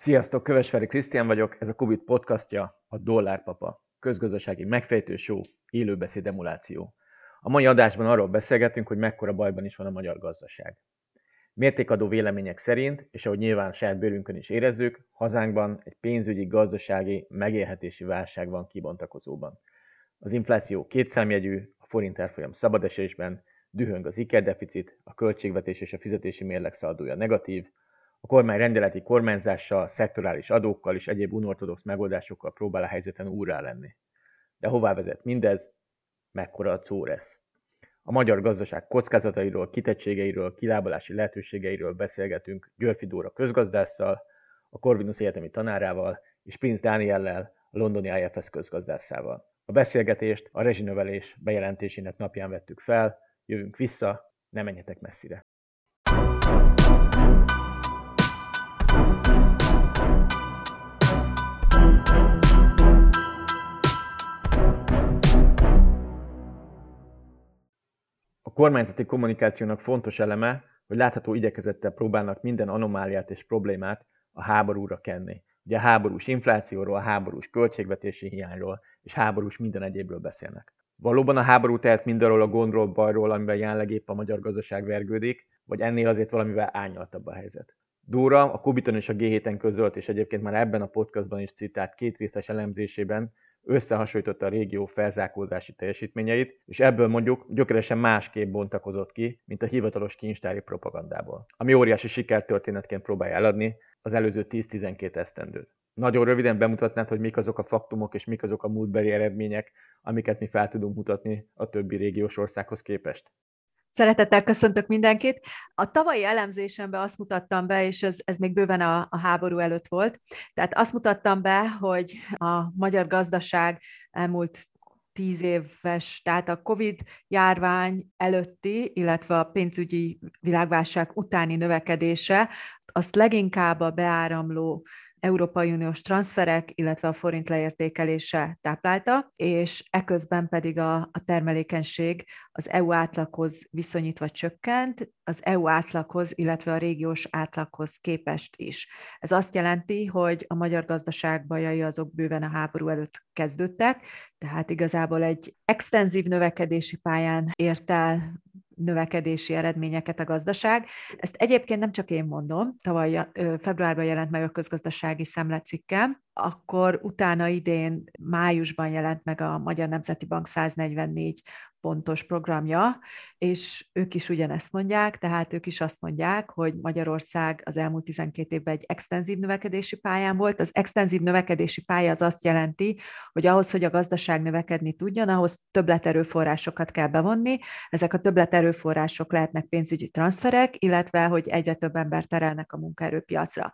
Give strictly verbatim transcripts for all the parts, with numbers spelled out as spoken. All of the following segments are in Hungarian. Sziasztok, Kövesferi Krisztián vagyok, ez a Kubit podcastja, a DOLLÁRPAPA, közgazdasági megfejtő show, élőbeszéd emuláció. A mai adásban arról beszélgetünk, hogy mekkora bajban is van a magyar gazdaság. Mértékadó vélemények szerint, és ahogy nyilván saját bőrünkön is érezzük, hazánkban egy pénzügyi, gazdasági, megélhetési válság van kibontakozóban. Az infláció kétszámjegyű, a forint árfolyam szabadesésben, dühöng az ikerdeficit, a költségvetés és a fizetési mérleg szaldója negatív, a kormány rendeleti kormányzással, szektorális adókkal és egyéb unorthodox megoldásokkal próbál a helyzeten úrrá lenni. De hová vezet mindez? Mekkora a córesz? A magyar gazdaság kockázatairól, kitettségeiről, kilábalási lehetőségeiről beszélgetünk Györfi Dóra közgazdásszal, a Corvinus Egyetemi tanárával és Prince Dániellel, a londoni I F S közgazdászával. A beszélgetést a rezsinövelés bejelentésének napján vettük fel, jövünk vissza, ne menjetek messzire. A kormányzati kommunikációnak fontos eleme, hogy látható igyekezettel próbálnak minden anomáliát és problémát a háborúra kenni. Ugye a háborús inflációról, a háborús költségvetési hiányról és háborús minden egyébről beszélnek. Valóban a háború tehet mindarról a gondról, bajról, amiben jelenleg épp a magyar gazdaság vergődik, vagy ennél azért valamivel árnyaltabb a helyzet. Dóra a Kubiton és a G héten közölt, és egyébként már ebben a podcastban is citált kétrészes elemzésében összehasonlította a régió felzárkózási teljesítményeit, és ebből mondjuk gyökeresen másképp bontakozott ki, mint a hivatalos kincstári propagandából, ami óriási sikertörténetként próbálja eladni az előző tíz-tizenkét esztendőt. Nagyon röviden bemutatnád, hogy mik azok a faktumok és mik azok a múltbeli eredmények, amiket mi fel tudunk mutatni a többi régiós országhoz képest? Szeretettel köszöntök mindenkit. A tavalyi elemzésemben azt mutattam be, és ez, ez még bőven a, a háború előtt volt, tehát azt mutattam be, hogy a magyar gazdaság elmúlt tíz éves, tehát a Covid-járvány előtti, illetve a pénzügyi világválság utáni növekedése, azt leginkább a beáramló Európai Uniós transzferek, illetve a forint leértékelése táplálta, és eközben pedig a, a termelékenység az E U átlaghoz viszonyítva csökkent, az E U átlaghoz, illetve a régiós átlaghoz képest is. Ez azt jelenti, hogy a magyar gazdaság bajai azok bőven a háború előtt kezdődtek, tehát igazából egy extenzív növekedési pályán ért el növekedési eredményeket a gazdaság. Ezt egyébként nem csak én mondom, tavaly februárban jelent meg a Közgazdasági Szemle cikkem, akkor utána idén májusban jelent meg a Magyar Nemzeti Bank száznegyvennégy pontos programja, és ők is ugyanezt mondják, tehát ők is azt mondják, hogy Magyarország az elmúlt tizenkét évben egy extenzív növekedési pályán volt. Az extenzív növekedési pálya az azt jelenti, hogy ahhoz, hogy a gazdaság növekedni tudjon, ahhoz többleterőforrásokat kell bevonni. Ezek a többleterőforrások lehetnek pénzügyi transzferek, illetve hogy egyre több ember terelnek a munkaerőpiacra.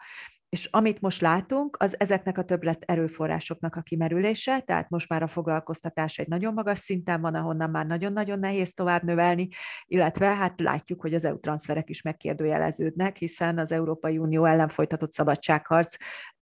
És amit most látunk, az ezeknek a többlet erőforrásoknak a kimerülése, tehát most már a foglalkoztatás egy nagyon magas szinten van, ahonnan már nagyon-nagyon nehéz tovább növelni, illetve hát látjuk, hogy az E U transzferek is megkérdőjeleződnek, hiszen az Európai Unió ellen folytatott szabadságharc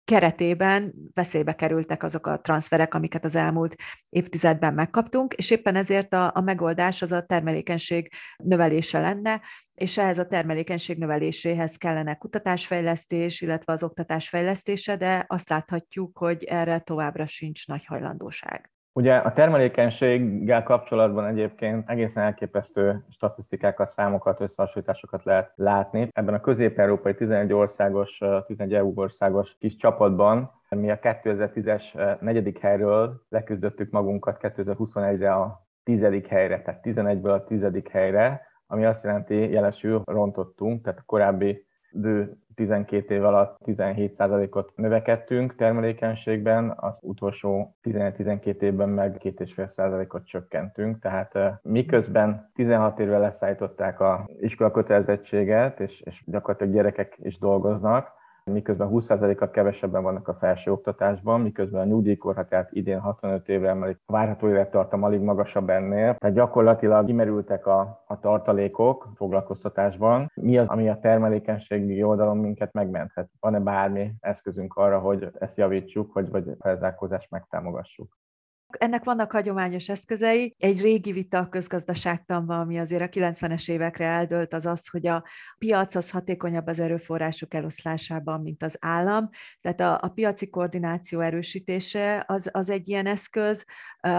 keretében veszélybe kerültek azok a transzferek, amiket az elmúlt évtizedben megkaptunk, és éppen ezért a, a megoldás az a termelékenység növelése lenne, és ehhez a termelékenység növeléséhez kellene kutatásfejlesztés, illetve az oktatásfejlesztése, de azt láthatjuk, hogy erre továbbra sincs nagy hajlandóság. Ugye a termelékenységgel kapcsolatban egyébként egészen elképesztő statisztikákat, számokat, összehasonlításokat lehet látni. Ebben a közép-európai tizenegy országos, tizenegy E U országos kis csapatban mi a kétezer-tízes negyedik helyről leküzdöttük magunkat kétezer-huszonegyre a tizedik helyre, tehát tizenegyből a tizedik helyre, ami azt jelenti, jelesül rontottunk, tehát a korábbi bő tizenkét év alatt tizenhét százalékot növekedtünk termelékenységben, az utolsó tizenegy-tizenkét évben meg két egész öt százalékot csökkentünk, tehát miközben tizenhat évre leszállították az iskola kötelezettséget, és, és gyakorlatilag gyerekek is dolgoznak, miközben húsz százalékkal kevesebben vannak a felsőoktatásban, miközben a nyugdíjkorhatárt idén hatvanöt évre emelik, a várható élettartam alig magasabb ennél, tehát gyakorlatilag kimerültek a, a tartalékok foglalkoztatásban. Mi az, ami a termelékenységi oldalon minket megmenthet? Van-e bármi eszközünk arra, hogy ezt javítsuk, hogy, vagy a felzárkózást megtámogassuk? Ennek vannak hagyományos eszközei. Egy régi vita a közgazdaságtanban, ami azért a kilencvenes évekre eldőlt, az az, hogy a piac az hatékonyabb az erőforrások eloszlásában, mint az állam. Tehát a, a piaci koordináció erősítése az, az egy ilyen eszköz,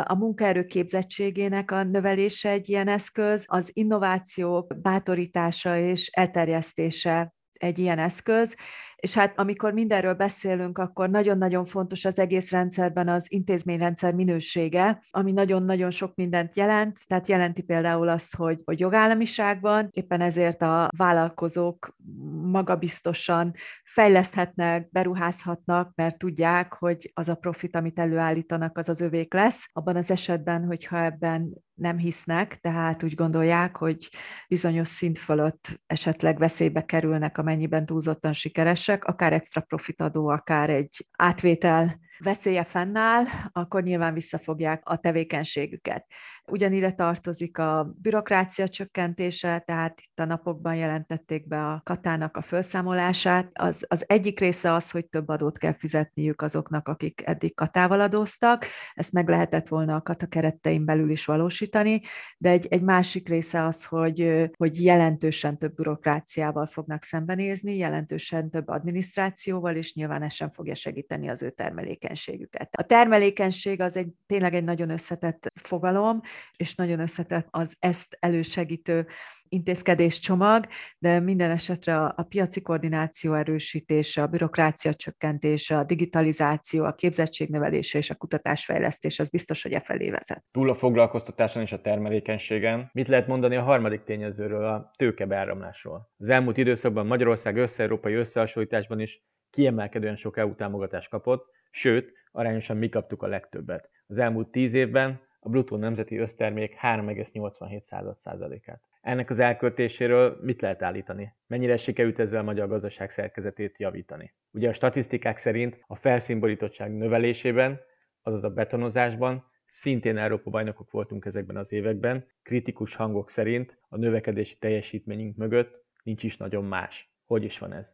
a munkaerő képzettségének a növelése egy ilyen eszköz, az innováció bátorítása és elterjesztése egy ilyen eszköz, és hát amikor mindenről beszélünk, akkor nagyon-nagyon fontos az egész rendszerben az intézményrendszer minősége, ami nagyon-nagyon sok mindent jelent, tehát jelenti például azt, hogy, hogy jogállamiság van, éppen ezért a vállalkozók magabiztosan fejleszthetnek, beruházhatnak, mert tudják, hogy az a profit, amit előállítanak, az az övék lesz. Abban az esetben, hogyha ebben nem hisznek, tehát úgy gondolják, hogy bizonyos szint fölött esetleg veszélybe kerülnek, amennyiben túlzottan sikeresek, akár extra profitadó, akár egy átvétel veszélye fennáll, akkor nyilván visszafogják a tevékenységüket. Ugyanide tartozik a bürokrácia csökkentése, tehát itt a napokban jelentették be a katának a felszámolását. Az, az egyik része az, hogy több adót kell fizetniük azoknak, akik eddig katával adóztak. Ezt meg lehetett volna a kata keretein belül is valósítani, de egy, egy másik része az, hogy, hogy jelentősen több bürokráciával fognak szembenézni, jelentősen több adminisztrációval, és nyilván ez sem fogja segíteni az ő termelékenységüket. A termelékenység az egy, tényleg egy nagyon összetett fogalom, és nagyon összetett az ezt elősegítő intézkedés csomag, de minden esetre a, a piaci koordináció erősítése, a bürokrácia csökkentése, a digitalizáció, a képzettségnövelése és a kutatásfejlesztés az biztos, hogy e felé vezet. Túl a foglalkoztatáson és a termelékenységen. Mit lehet mondani a harmadik tényezőről, a tőkebeáramlásról? Az elmúlt időszakban Magyarország össze-európai összehasonlításban is kiemelkedően sok é u támogatást kapott, sőt, arányosan mi kaptuk a legtöbbet. Az elmúlt tíz évben a bruttó nemzeti össztermék három egész nyolcvanhét százalékát. Ennek az elköltéséről mit lehet állítani? Mennyire sikerült ezzel a magyar gazdaság szerkezetét javítani? Ugye a statisztikák szerint a felszínborítottság növelésében, azaz a betonozásban, szintén Európa-bajnokok voltunk ezekben az években, kritikus hangok szerint a növekedési teljesítményünk mögött nincs is nagyon más. Hogy is van ez?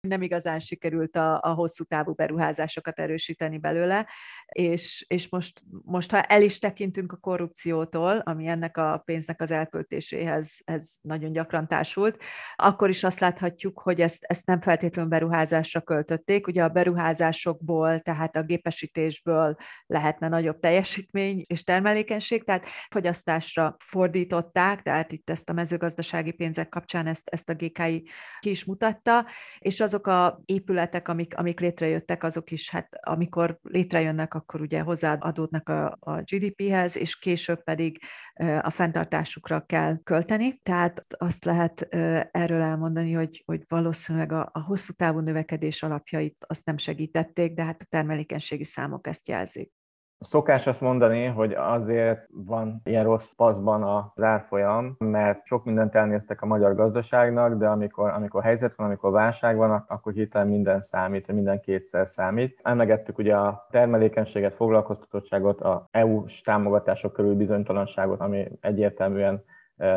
Nem igazán sikerült a, a hosszú távú beruházásokat erősíteni belőle, és, és most, most, ha el is tekintünk a korrupciótól, ami ennek a pénznek az elköltéséhez ez nagyon gyakran társult, akkor is azt láthatjuk, hogy ezt, ezt nem feltétlenül beruházásra költötték. Ugye a beruházásokból, tehát a gépesítésből lehetne nagyobb teljesítmény és termelékenység, tehát fogyasztásra fordították, tehát itt ezt a mezőgazdasági pénzek kapcsán ezt, ezt a gé ká i ki is mutatta, és az azok a épületek, amik, amik létrejöttek, azok is, hát amikor létrejönnek, akkor ugye hozzáadódnak a, a gé dé péhez, és később pedig a fenntartásukra kell költeni. Tehát azt lehet erről elmondani, hogy, hogy valószínűleg a, a hosszú távú növekedés alapjait azt nem segítették, de hát a termelékenységi számok ezt jelzik. Szokás azt mondani, hogy azért van ilyen rossz paszban az árfolyam, mert sok mindent elnéztek a magyar gazdaságnak, de amikor, amikor helyzet van, amikor válság van, akkor hirtelen minden számít, minden kétszer számít. Emlegettük ugye a termelékenységet, foglalkoztatottságot, a é u-s támogatások körül bizonytalanságot, ami egyértelműen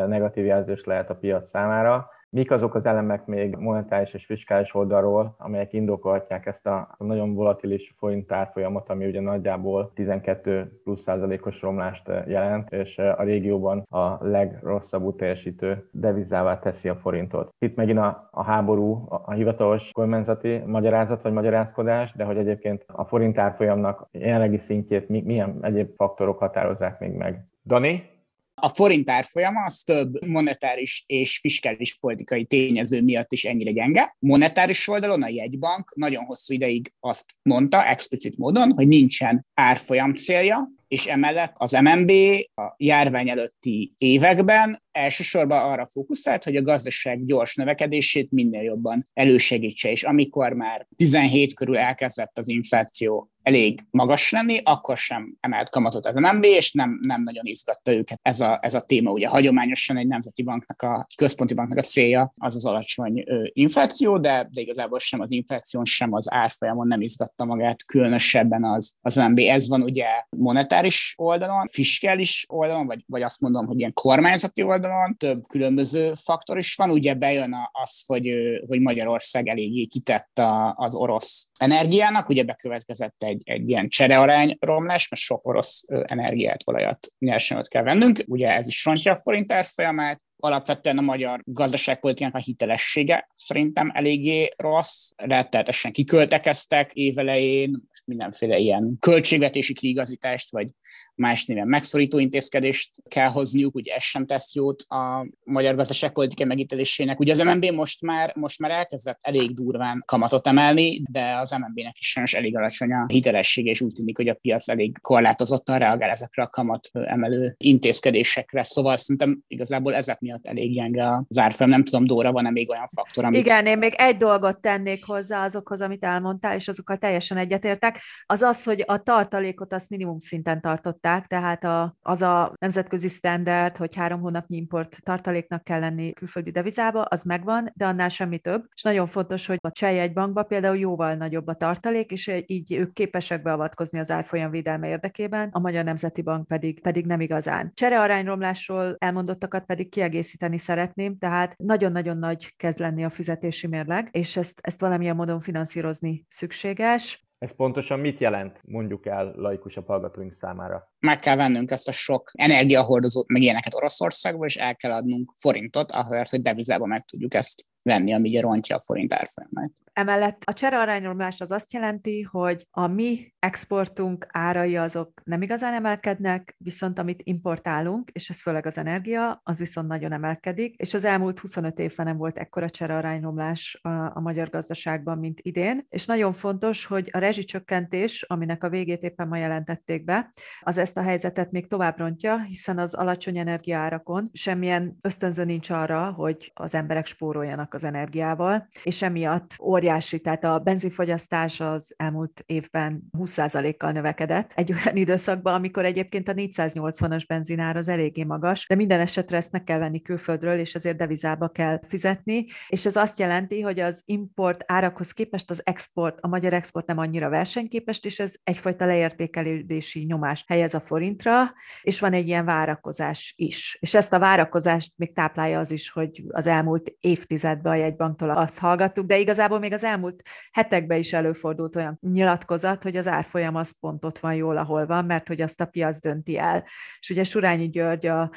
negatív jelzés lehet a piac számára. Mik azok az elemek még monetáris és fiskális oldalról, amelyek indokolhatják ezt a nagyon volatilis forint árfolyamot, ami ugye nagyjából tizenkét plusz százalékos romlást jelent, és a régióban a legrosszabbul teljesítő devizává teszi a forintot. Itt megint a, a háború, a, a hivatalos kormányzati magyarázat vagy magyarázkodás, de hogy egyébként a forint árfolyamnak jelenlegi szintjét milyen egyéb faktorok határozzák még meg. Dani? A forint árfolyama az több monetáris és fiskális politikai tényező miatt is ennyire gyenge. Monetáris oldalon a jegybank nagyon hosszú ideig azt mondta explicit módon, hogy nincsen árfolyam célja, és emellett az em en bé a járvány előtti években elsősorban arra fókuszált, hogy a gazdaság gyors növekedését minél jobban elősegítse, és amikor már tizenhét körül elkezdett az infláció elég magas lenni, akkor sem emelt kamatot az em en bé, és nem, nem nagyon izgatta őket ez a, ez a téma. Ugye hagyományosan egy nemzeti banknak, a központi banknak a célja az az alacsony infláció, de, de igazából sem az infláción, sem az árfolyamon nem izgatta magát, különösebben az, az em en bé. Ez van ugye monetáris oldalon, fiskális oldalon, vagy, vagy azt mondom, hogy ilyen kormányzati oldalon, több különböző faktor is van. Ugye bejön az, hogy, hogy Magyarország eléggé kitett az orosz energiának, ugye bekövetkezett egy, egy ilyen cserearány romlás, mert sok orosz energiát, olajat, nyersanyagot kell vennünk. Ugye ez is rontja a forint árfolyamát. Alapvetően a magyar gazdaságpolitikának a hitelessége szerintem eléggé rossz, rettenetesen kiköltekeztek évelején, mindenféle ilyen költségvetési kiigazítást, vagy más néven megszorító intézkedést kell hozniuk, ugye ez sem tesz jót a magyar gazdaságpolitikai megítélésének. Ugye az em en bé most már, most már elkezdett elég durván kamatot emelni, de az em en bének is sajnos elég alacsony a hitelessége, és úgy tűnik, hogy a piac elég korlátozottan reagál ezekre a kamat emelő intézkedésekre. Szóval szerintem igazából ezek miatt elég gyenge az árfolyam. Nem tudom, Dóra, van-e még olyan faktor, amit... Igen, én még egy dolgot tennék hozzá azokhoz, amit elmondtál, és azokkal teljesen egyetértek. Az az, hogy a tartalékot azt minimum szinten tartották, tehát a, az a nemzetközi standard, hogy három hónapnyi import tartaléknak kell lenni külföldi devizába, az megvan, de annál semmi több. És nagyon fontos, hogy a Cseh jegybankban például jóval nagyobb a tartalék, és így ők képesek beavatkozni az árfolyam védelme érdekében, a Magyar Nemzeti Bank pedig, pedig nem igazán. Cserearányromlásról elmondottakat pedig kiegészíteni szeretném, tehát nagyon-nagyon nagy kezd lenni a fizetési mérleg, és ezt, ezt valamilyen módon finanszírozni szükséges. Ez pontosan mit jelent, mondjuk el laikusabb hallgatóink számára? Meg kell vennünk ezt a sok energiahordozót, meg ilyeneket Oroszországból, és el kell adnunk forintot, ahhoz, hogy devizában meg tudjuk ezt venni, ami ugye rontja a forint árfolyamát. Emellett a cserearányromlás az azt jelenti, hogy a mi exportunk árai azok nem igazán emelkednek, viszont amit importálunk, és ez főleg az energia, az viszont nagyon emelkedik, és az elmúlt huszonöt évben nem volt ekkora cserearányromlás a, a magyar gazdaságban, mint idén, és nagyon fontos, hogy a rezsicsökkentés, aminek a végét éppen ma jelentették be, az ezt a helyzetet még tovább rontja, hiszen az alacsony energiaárakon semmilyen ösztönző nincs arra, hogy az emberek spóroljanak az energiával, és emiatt óriási, tehát a benzinfogyasztás az elmúlt évben húsz százalékkal növekedett egy olyan időszakban, amikor egyébként a négyszáznyolcvanas benzinár az eléggé magas, de minden esetre ezt meg kell venni külföldről, és ezért devizába kell fizetni, és ez azt jelenti, hogy az import árakhoz képest az export, a magyar export nem annyira versenyképes, és ez egyfajta leértékelődési nyomást helyez a forintra, és van egy ilyen várakozás is. És ezt a várakozást még táplálja az is, hogy az elmúlt évtizedben a jegybanktól azt hallgattuk, de igazából még az elmúlt hetekben is előfordult olyan nyilatkozat, hogy az árfolyam az pont ott van jól, ahol van, mert hogy azt a piac dönti el. És ugye Surányi György a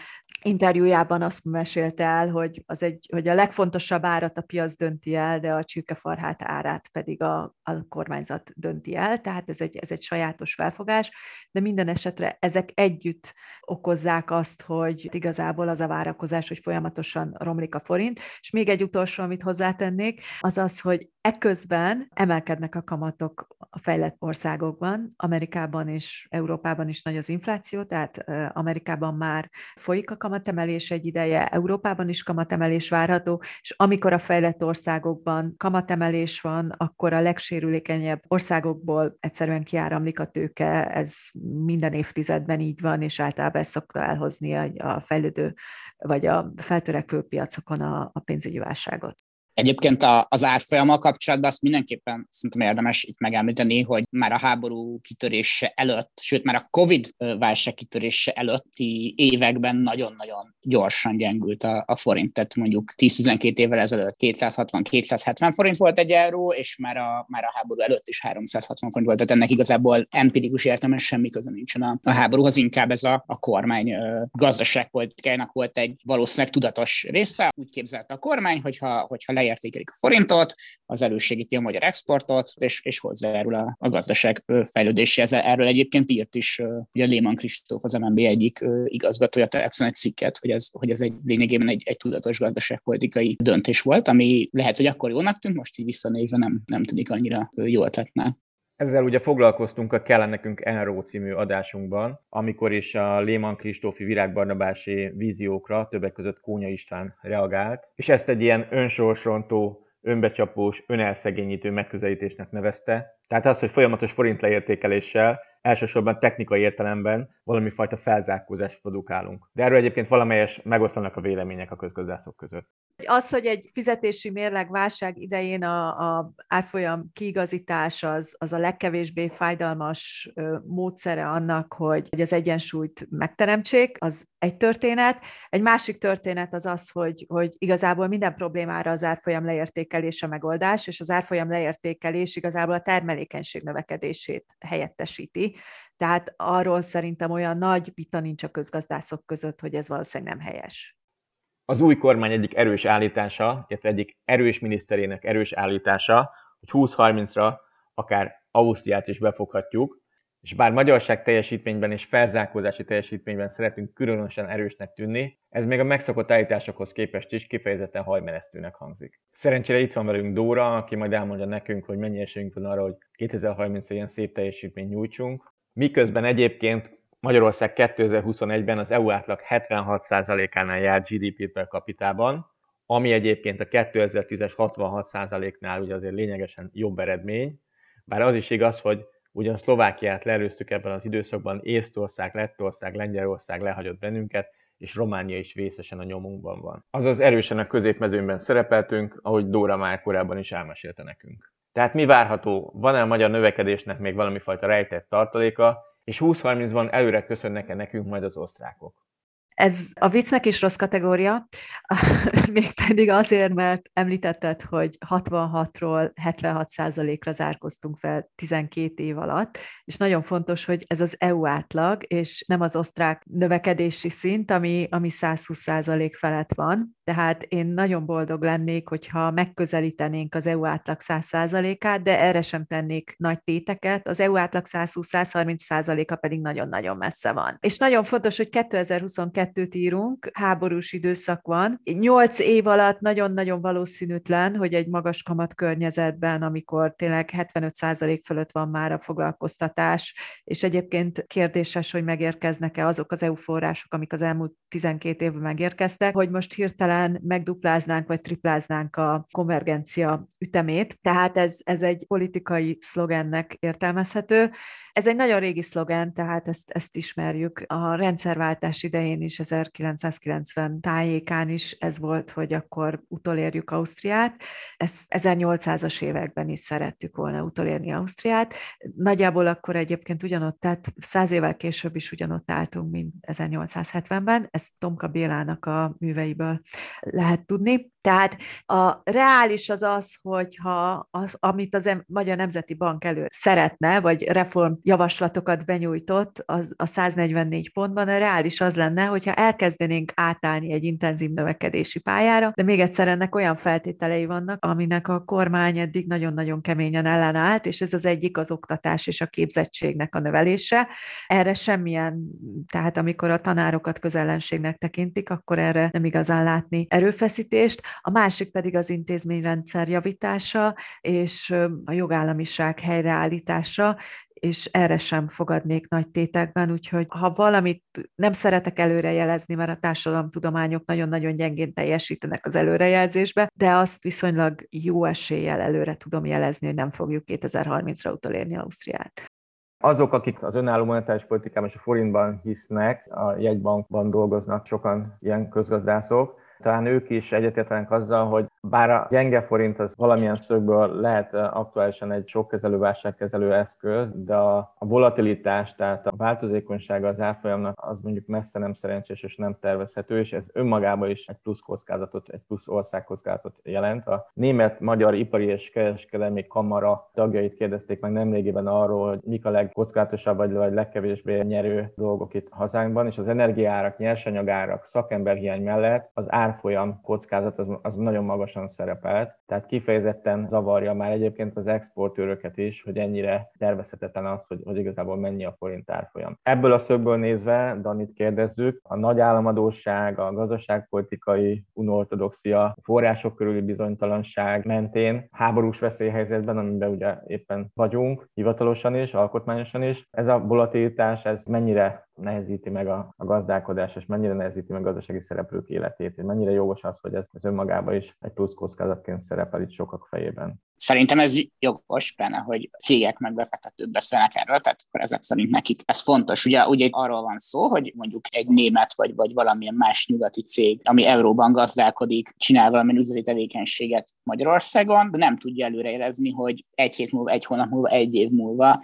interjújában azt mesélte el, hogy, az egy, hogy a legfontosabb árat a piac dönti el, de a csirkefarhát árát pedig a, a kormányzat dönti el, tehát ez egy, ez egy sajátos felfogás, de minden esetre ezek együtt okozzák azt, hogy igazából az a várakozás, hogy folyamatosan romlik a forint, és még egy utolsó, amit hozzátennék, az az, hogy ekközben emelkednek a kamatok a fejlett országokban, Amerikában és Európában is nagy az infláció, tehát Amerikában már folyik a kamatemelés egy ideje, Európában is kamatemelés várható, és amikor a fejlett országokban kamatemelés van, akkor a legsérülékenyebb országokból egyszerűen kiáramlik a tőke, ez minden évtizedben így van, és általában ezt szokta elhozni a fejlődő vagy a feltörekvő piacokon a pénzügyi válságot. Egyébként az árfolyammal kapcsolatban azt mindenképpen szerintem érdemes itt megemlíteni, hogy már a háború kitörése előtt, sőt már a Covid válság kitörése előtti években nagyon-nagyon gyorsan gyengült a, a forint. Tehát mondjuk tíz-tizenkét évvel ezelőtt kétszázhatvan-kétszázhetven forint volt egy euró, és már a, már a háború előtt is háromszázhatvan forint volt. Tehát ennek igazából empirikus értelemben semmi köze nincsen a, a háborúhoz, inkább ez a, a kormány gazdaságpolitikájának volt egy valószínűleg tudatos része. Úgy képzelte a kormány, hogyha, hogyha értékelik a forintot, az elősegíti a magyar exportot, és, és hozzájárul a, a gazdaság fejlődéséhez. Erről egyébként írt is ugye Lehmann Kristóf, az em en bé egyik igazgatója, találkozom egy cikket, hogy ez, hogy ez egy, lényegében egy, egy tudatos gazdaságpolitikai döntés volt, ami lehet, hogy akkor jónak tűnt, most így visszanézve nem, nem tűnik annyira jól tettnek. Ezzel ugye foglalkoztunk a Kellene nekünk en er o című adásunkban, amikor is a Lehmann Kristófi virágbarnabási víziókra többek között Kónya István reagált, és ezt egy ilyen önsorsrontó, önbecsapós, önelszegényítő megközelítésnek nevezte. Tehát az, hogy folyamatos forint leértékeléssel, elsősorban technikai értelemben valami fajta felzárkózást produkálunk. De erről egyébként valamelyes megoszlanak a vélemények a közgazdászok között. Az, hogy egy fizetési mérleg válság idején a, a árfolyam kiigazítás az, az a legkevésbé fájdalmas módszere annak, hogy, hogy az egyensúlyt megteremtsék, az egy történet. Egy másik történet az az, hogy, hogy igazából minden problémára az árfolyam leértékelés a megoldás, és az árfolyam leértékelés igazából a termelékenység növekedését helyettesíti. Tehát arról szerintem olyan nagy vita nincs a közgazdászok között, hogy ez valószínűleg nem helyes. Az új kormány egyik erős állítása, illetve egyik erős miniszterének erős állítása, hogy húsz-harmincra akár Ausztriát is befoghatjuk, és bár magyarság teljesítményben és felzárkózási teljesítményben szeretünk különösen erősnek tűnni, ez még a megszokott állításokhoz képest is kifejezetten hajmeresztőnek hangzik. Szerencsére itt van velünk Dóra, aki majd elmondja nekünk, hogy mennyi esélyünk van arra, hogy kétezer-harmincra ilyen szép teljesítményt nyújtsunk, miközben egyébként Magyarország kétezer-huszonegyben az é u átlag hetvenhat százalékánál jár gé dé pé per kapitában, ami egyébként a kétezer-tízes hatvanhat százaléknál ugye azért lényegesen jobb eredmény, bár az is igaz, hogy ugyan Szlovákiát leelőztük ebben az időszakban, Észtország, Lettország, Lengyelország lehagyott bennünket, és Románia is vészesen a nyomunkban van. Azaz erősen a középmezőnyben szerepeltünk, ahogy Dóra már korábban is elmesélte nekünk. Tehát mi várható? Van-e a magyar növekedésnek még valami fajta rejtett tartaléka, és húsz-harmincban előre köszönnek-e nekünk majd az osztrákok? Ez a viccnek is rossz kategória, mégpedig azért, mert említetted, hogy hatvanhatról hetvenhat százalékra zárkoztunk fel tizenkét év alatt, és nagyon fontos, hogy ez az é u átlag, és nem az osztrák növekedési szint, ami, ami száz húsz százalék felett van. Tehát én nagyon boldog lennék, hogyha megközelítenénk az é u átlag száz százalékát, de erre sem tennék nagy téteket, az é u átlag száz húsz száz harminc százaléka pedig nagyon-nagyon messze van. És nagyon fontos, hogy kétezer-huszonkettőt írunk, háborús időszak van. Nyolc év alatt nagyon-nagyon valószínűtlen, hogy egy magas kamat környezetben, amikor tényleg hetvenöt százalék fölött van már a foglalkoztatás, és egyébként kérdéses, hogy megérkeznek-e azok az é u források, amik az elmúlt tizenkét évben megérkeztek, hogy most hirtelen megdupláznánk vagy tripláznánk a konvergencia ütemét. Tehát ez, ez egy politikai szlogennek értelmezhető. Ez egy nagyon régi szlogen, tehát ezt, ezt ismerjük. A rendszerváltás idején is, ezerkilencszázkilencven tájékán is ez volt, hogy akkor utolérjük Ausztriát. Ezt ezernyolcszázas években is szerettük volna utolérni Ausztriát. Nagyjából akkor egyébként ugyanott, tehát száz évvel később is ugyanott álltunk, mint ezernyolcszázhetvenben. Ezt Tomka Bélának a műveiből lehet tudni. Tehát a reális az az, hogyha az, amit az Magyar Nemzeti Bank elő szeretne, vagy reformjavaslatokat benyújtott az, a száznegyvennégy pontban, a reális az lenne, hogyha elkezdenénk átállni egy intenzív növekedési pályára, de még egyszer ennek olyan feltételei vannak, aminek a kormány eddig nagyon-nagyon keményen ellenállt, és ez az egyik az oktatás és a képzettségnek a növelése. Erre semmilyen, tehát amikor a tanárokat közellenségnek tekintik, akkor erre nem igazán látni erőfeszítést. A másik pedig az intézményrendszer javítása és a jogállamiság helyreállítása, és erre sem fogadnék nagy tétekben, úgyhogy ha valamit nem szeretek előrejelezni, mert a társadalomtudományok nagyon-nagyon gyengén teljesítenek az előrejelzésbe, de azt viszonylag jó eséllyel előre tudom jelezni, hogy nem fogjuk kétezer-harmincra utolérni Ausztriát. Azok, akik az önálló monetáris politikában és a forintban hisznek, a jegybankban dolgoznak, sokan ilyen közgazdászok, talán ők is egyetértenek azzal, hogy bár a gyenge forint az valamilyen szögből lehet aktuálisan egy sokkezelő, válságkezelő eszköz, de a volatilitás, tehát a változékonysága az árfolyamnak az mondjuk messze nem szerencsés és nem tervezhető, és ez önmagában is egy plusz kockázatot, egy plusz országkockázatot jelent. A Német-Magyar Ipari és Kereskedelmi Kamara tagjait kérdezték meg nemrégiben arról, hogy mik a legkockázatosabb vagy, vagy legkevésbé nyerő dolgok itt hazánkban, és az energiaárak, nyersanyagárak, szakemberhiány mellett az árfolyam kockázat az, az nagyon magasan szerepelt, tehát kifejezetten zavarja már egyébként az exportőröket is, hogy ennyire tervezhetetlen az, hogy, hogy igazából mennyi a forint árfolyam. Ebből a szögből nézve, Danit kérdezzük, a nagy államadósság, a gazdaságpolitikai unortodoxia, a források körüli bizonytalanság mentén, háborús veszélyhelyzetben, amiben ugye éppen vagyunk, hivatalosan is, alkotmányosan is, ez a volatilitás, ez mennyire nehezíti meg a, a gazdálkodás, és mennyire nehezíti meg a gazdasági szereplők életét, mennyire mennyire jogos az, hogy ez, ez önmagában is egy plusz kockázatként szerepel itt sokak fejében. Szerintem ez jogos, benne, hogy cégek meg befektetők beszélnek erről, tehát akkor ezek szerint nekik ez fontos. Ugye, ugye arról van szó, hogy mondjuk egy német vagy, vagy valamilyen más nyugati cég, ami euróban gazdálkodik, csinál valamilyen üzleti tevékenységet Magyarországon, de nem tudja előrejelezni, hogy egy hét múlva, egy hónap múlva, egy év múlva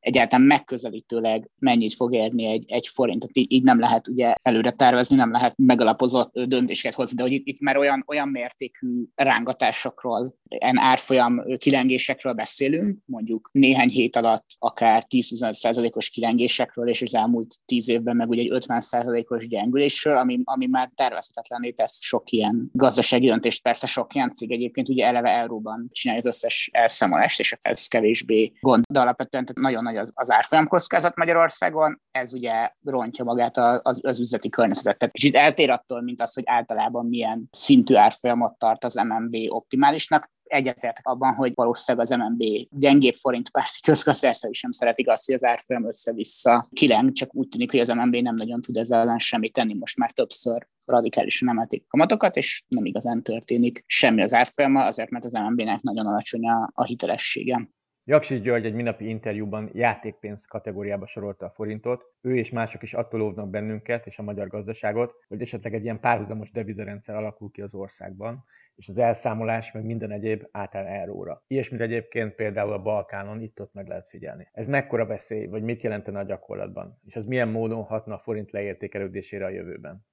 egyáltalán megközelítőleg mennyit fog érni egy, egy forint. Tehát így nem lehet ugye előre tervezni, nem lehet megalapozott döntéseket hozni, de hogy itt, itt már olyan, olyan mértékű rángatásokról, ilyen árfolyam kilengésekről beszélünk, mondjuk néhány hét alatt akár tíz-tizenöt százalékos kilengésekről, és az elmúlt tíz évben meg ugye egy ötven százalékos gyengülésről, ami, ami már tervezhetetlenné tesz sok ilyen gazdasági döntést. Persze sok ilyen cég egyébként ugye eleve euróban csinálja az összes elszámolást, és ez kevésbé gond, de alapvetően nagyon nagy az, az árfolyam kockázat Magyarországon, ez ugye rontja magát az, az üzleti környezetet. És itt eltér attól, mint az, hogy általában milyen szintű árfolyamot tart az em en bé optimálisnak. Egyetértek abban, hogy valószínűleg az em en bé gyengébb forintpárti közgazdászai sem szeretik azt, hogy az árfolyam össze-vissza kileng, csak úgy tűnik, hogy az em en bé nem nagyon tud ezzel ellen semmit tenni. Most már többször radikálisan emelték kamatokat, és nem igazán történik semmi az árfolyama, azért mert az em en bének nagyon alacsony a, a hitelessége. Jaksis György egy mindennapi interjúban játékpénz kategóriába sorolta a forintot, ő és mások is attól óvnak bennünket és a magyar gazdaságot, hogy esetleg egy ilyen párhuzamos devizarendszer alakul ki az országban, és az elszámolás meg minden egyéb átáll en er o-ra. Ilyesmit egyébként például a Balkánon itt-ott meg lehet figyelni. Ez mekkora veszély, vagy mit jelentene a gyakorlatban, és az milyen módon hatna a forint leértékelődésére a jövőben?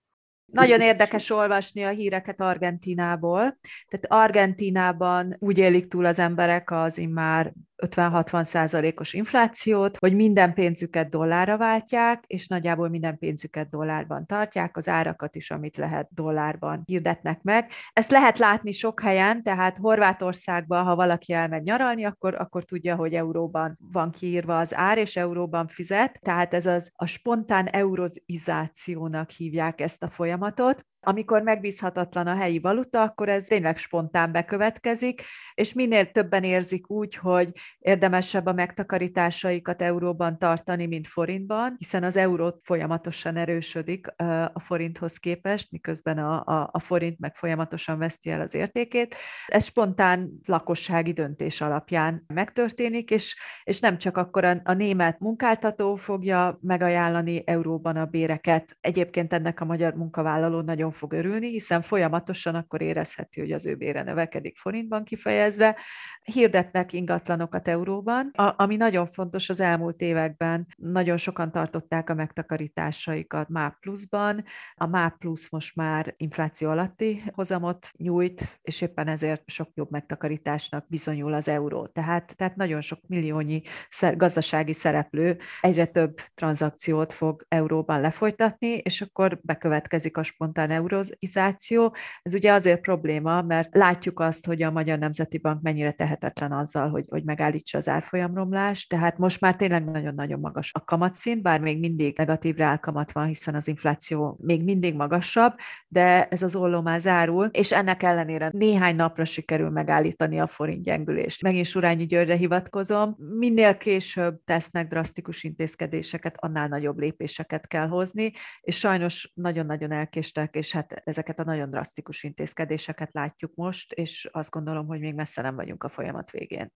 Nagyon érdekes olvasni a híreket Argentinából. Tehát Argentinában úgy élik túl az emberek az immár ötven-hatvan százalékos inflációt, hogy minden pénzüket dollárra váltják, és nagyjából minden pénzüket dollárban tartják, az árakat is, amit lehet dollárban hirdetnek meg. Ezt lehet látni sok helyen, tehát Horvátországban, ha valaki elmegy nyaralni, akkor, akkor tudja, hogy euróban van kiírva az ár, és euróban fizet, tehát ez az a spontán eurozizációnak hívják ezt a folyamatot. Amikor megbízhatatlan a helyi valuta, akkor ez tényleg spontán bekövetkezik, és minél többen érzik úgy, hogy érdemesebb a megtakarításaikat euróban tartani, mint forintban, hiszen az euró folyamatosan erősödik a forinthoz képest, miközben a, a, a forint meg folyamatosan veszti el az értékét. Ez spontán lakossági döntés alapján megtörténik, és, és nem csak akkor a, a német munkáltató fogja megajánlani euróban a béreket. Egyébként ennek a magyar munkavállaló nagyon fog örülni, hiszen folyamatosan akkor érezheti, hogy az ő bére növekedik forintban kifejezve. Hirdetnek ingatlanokat euróban, ami nagyon fontos az elmúlt években. Nagyon sokan tartották a megtakarításaikat MÁV pluszban. A MÁV plusz most már infláció alatti hozamot nyújt, és éppen ezért sok jobb megtakarításnak bizonyul az euró. Tehát, tehát nagyon sok milliónyi gazdasági szereplő egyre több tranzakciót fog euróban lefolytatni, és akkor bekövetkezik a spontán eurozizáció. Ez ugye azért probléma, mert látjuk azt, hogy a Magyar Nemzeti Bank mennyire tehetetlen azzal, hogy, hogy megállítsa az árfolyamromlást, tehát most már tényleg nagyon-nagyon magas a kamatszint, bár még mindig negatív reálkamat van, hiszen az infláció még mindig magasabb, de ez az olló már zárul, és ennek ellenére néhány napra sikerül megállítani a forint gyengülést. Megint Surányi Györgyre hivatkozom, minél később tesznek drasztikus intézkedéseket, annál nagyobb lépéseket kell hozni, és sajnos nagyon-nagyon elkéstek, és hát ezeket a nagyon drasztikus intézkedéseket látjuk most, és azt gondolom, hogy még messze nem vagyunk a folyamat végén.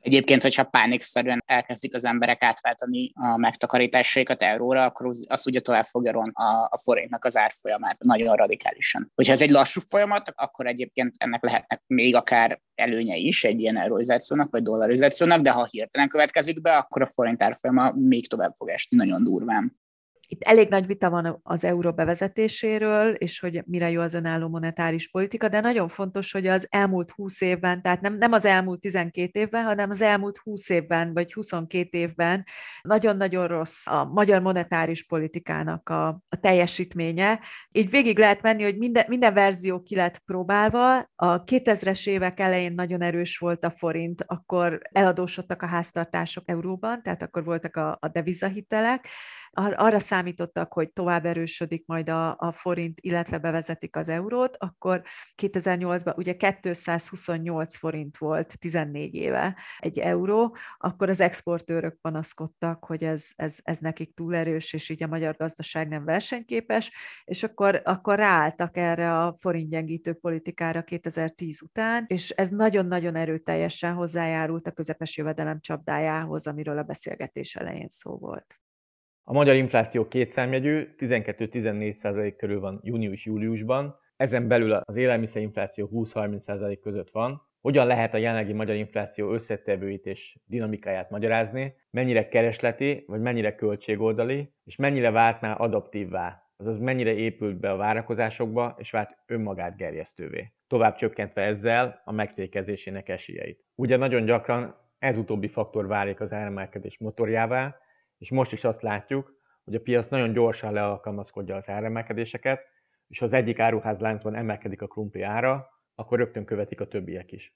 Egyébként, hogyha pánikszerűen elkezdik az emberek átváltani a megtakarításaikat euróra, akkor az ugye tovább fogja rontani a, a forintnak az árfolyamát nagyon radikálisan. Hogyha ez egy lassú folyamat, akkor egyébként ennek lehetnek még akár előnyei is egy ilyen euroizációnak vagy dollarizációnak, de ha hirtelen következik be, akkor a forint árfolyama még tovább fog esni nagyon durván. Itt elég nagy vita van az euró bevezetéséről, és hogy mire jó az önálló monetáris politika, de nagyon fontos, hogy az elmúlt húsz évben, tehát nem, nem az elmúlt tizenkét évben, hanem az elmúlt húsz évben, vagy huszonkét évben nagyon-nagyon rossz a magyar monetáris politikának a, a teljesítménye. Így végig lehet menni, hogy minden, minden verzió ki lett próbálva. A kétezres évek elején nagyon erős volt a forint, akkor eladósodtak a háztartások euróban, tehát akkor voltak a, a devizahitelek. Ar- arra számítottak, hogy tovább erősödik majd a, a forint, illetve bevezetik az eurót, akkor kétezer-nyolcban ugye kétszázhuszonnyolc forint volt tizennégy éve egy euró, akkor az exportőrök panaszkodtak, hogy ez, ez, ez nekik túl erős, és így a magyar gazdaság nem versenyképes, és akkor, akkor ráálltak erre a forintgyengítő politikára kétezer-tíz után, és ez nagyon-nagyon erőteljesen hozzájárult a közepes jövedelem csapdájához, amiről a beszélgetés elején szó volt. A magyar infláció kétszámjegyű, tizenkettő-tizennégy százalék körül van június-júliusban, ezen belül az élelmiszerinfláció húsz-harminc százalék között van. Hogyan lehet a jelenlegi magyar infláció összetevőítés dinamikáját magyarázni, mennyire keresleti, vagy mennyire költségoldali, és mennyire váltná adaptívvá, azaz mennyire épült be a várakozásokba, és vált önmagát gerjesztővé, tovább csökkentve ezzel a megfékezésének esélyeit. Ugye nagyon gyakran ez utóbbi faktor válik az áremelkedés motorjává, és most is azt látjuk, hogy a piac nagyon gyorsan lealkalmazkodja az áremelkedéseket, és ha az egyik áruházláncban emelkedik a krumpli ára, akkor rögtön követik a többiek is.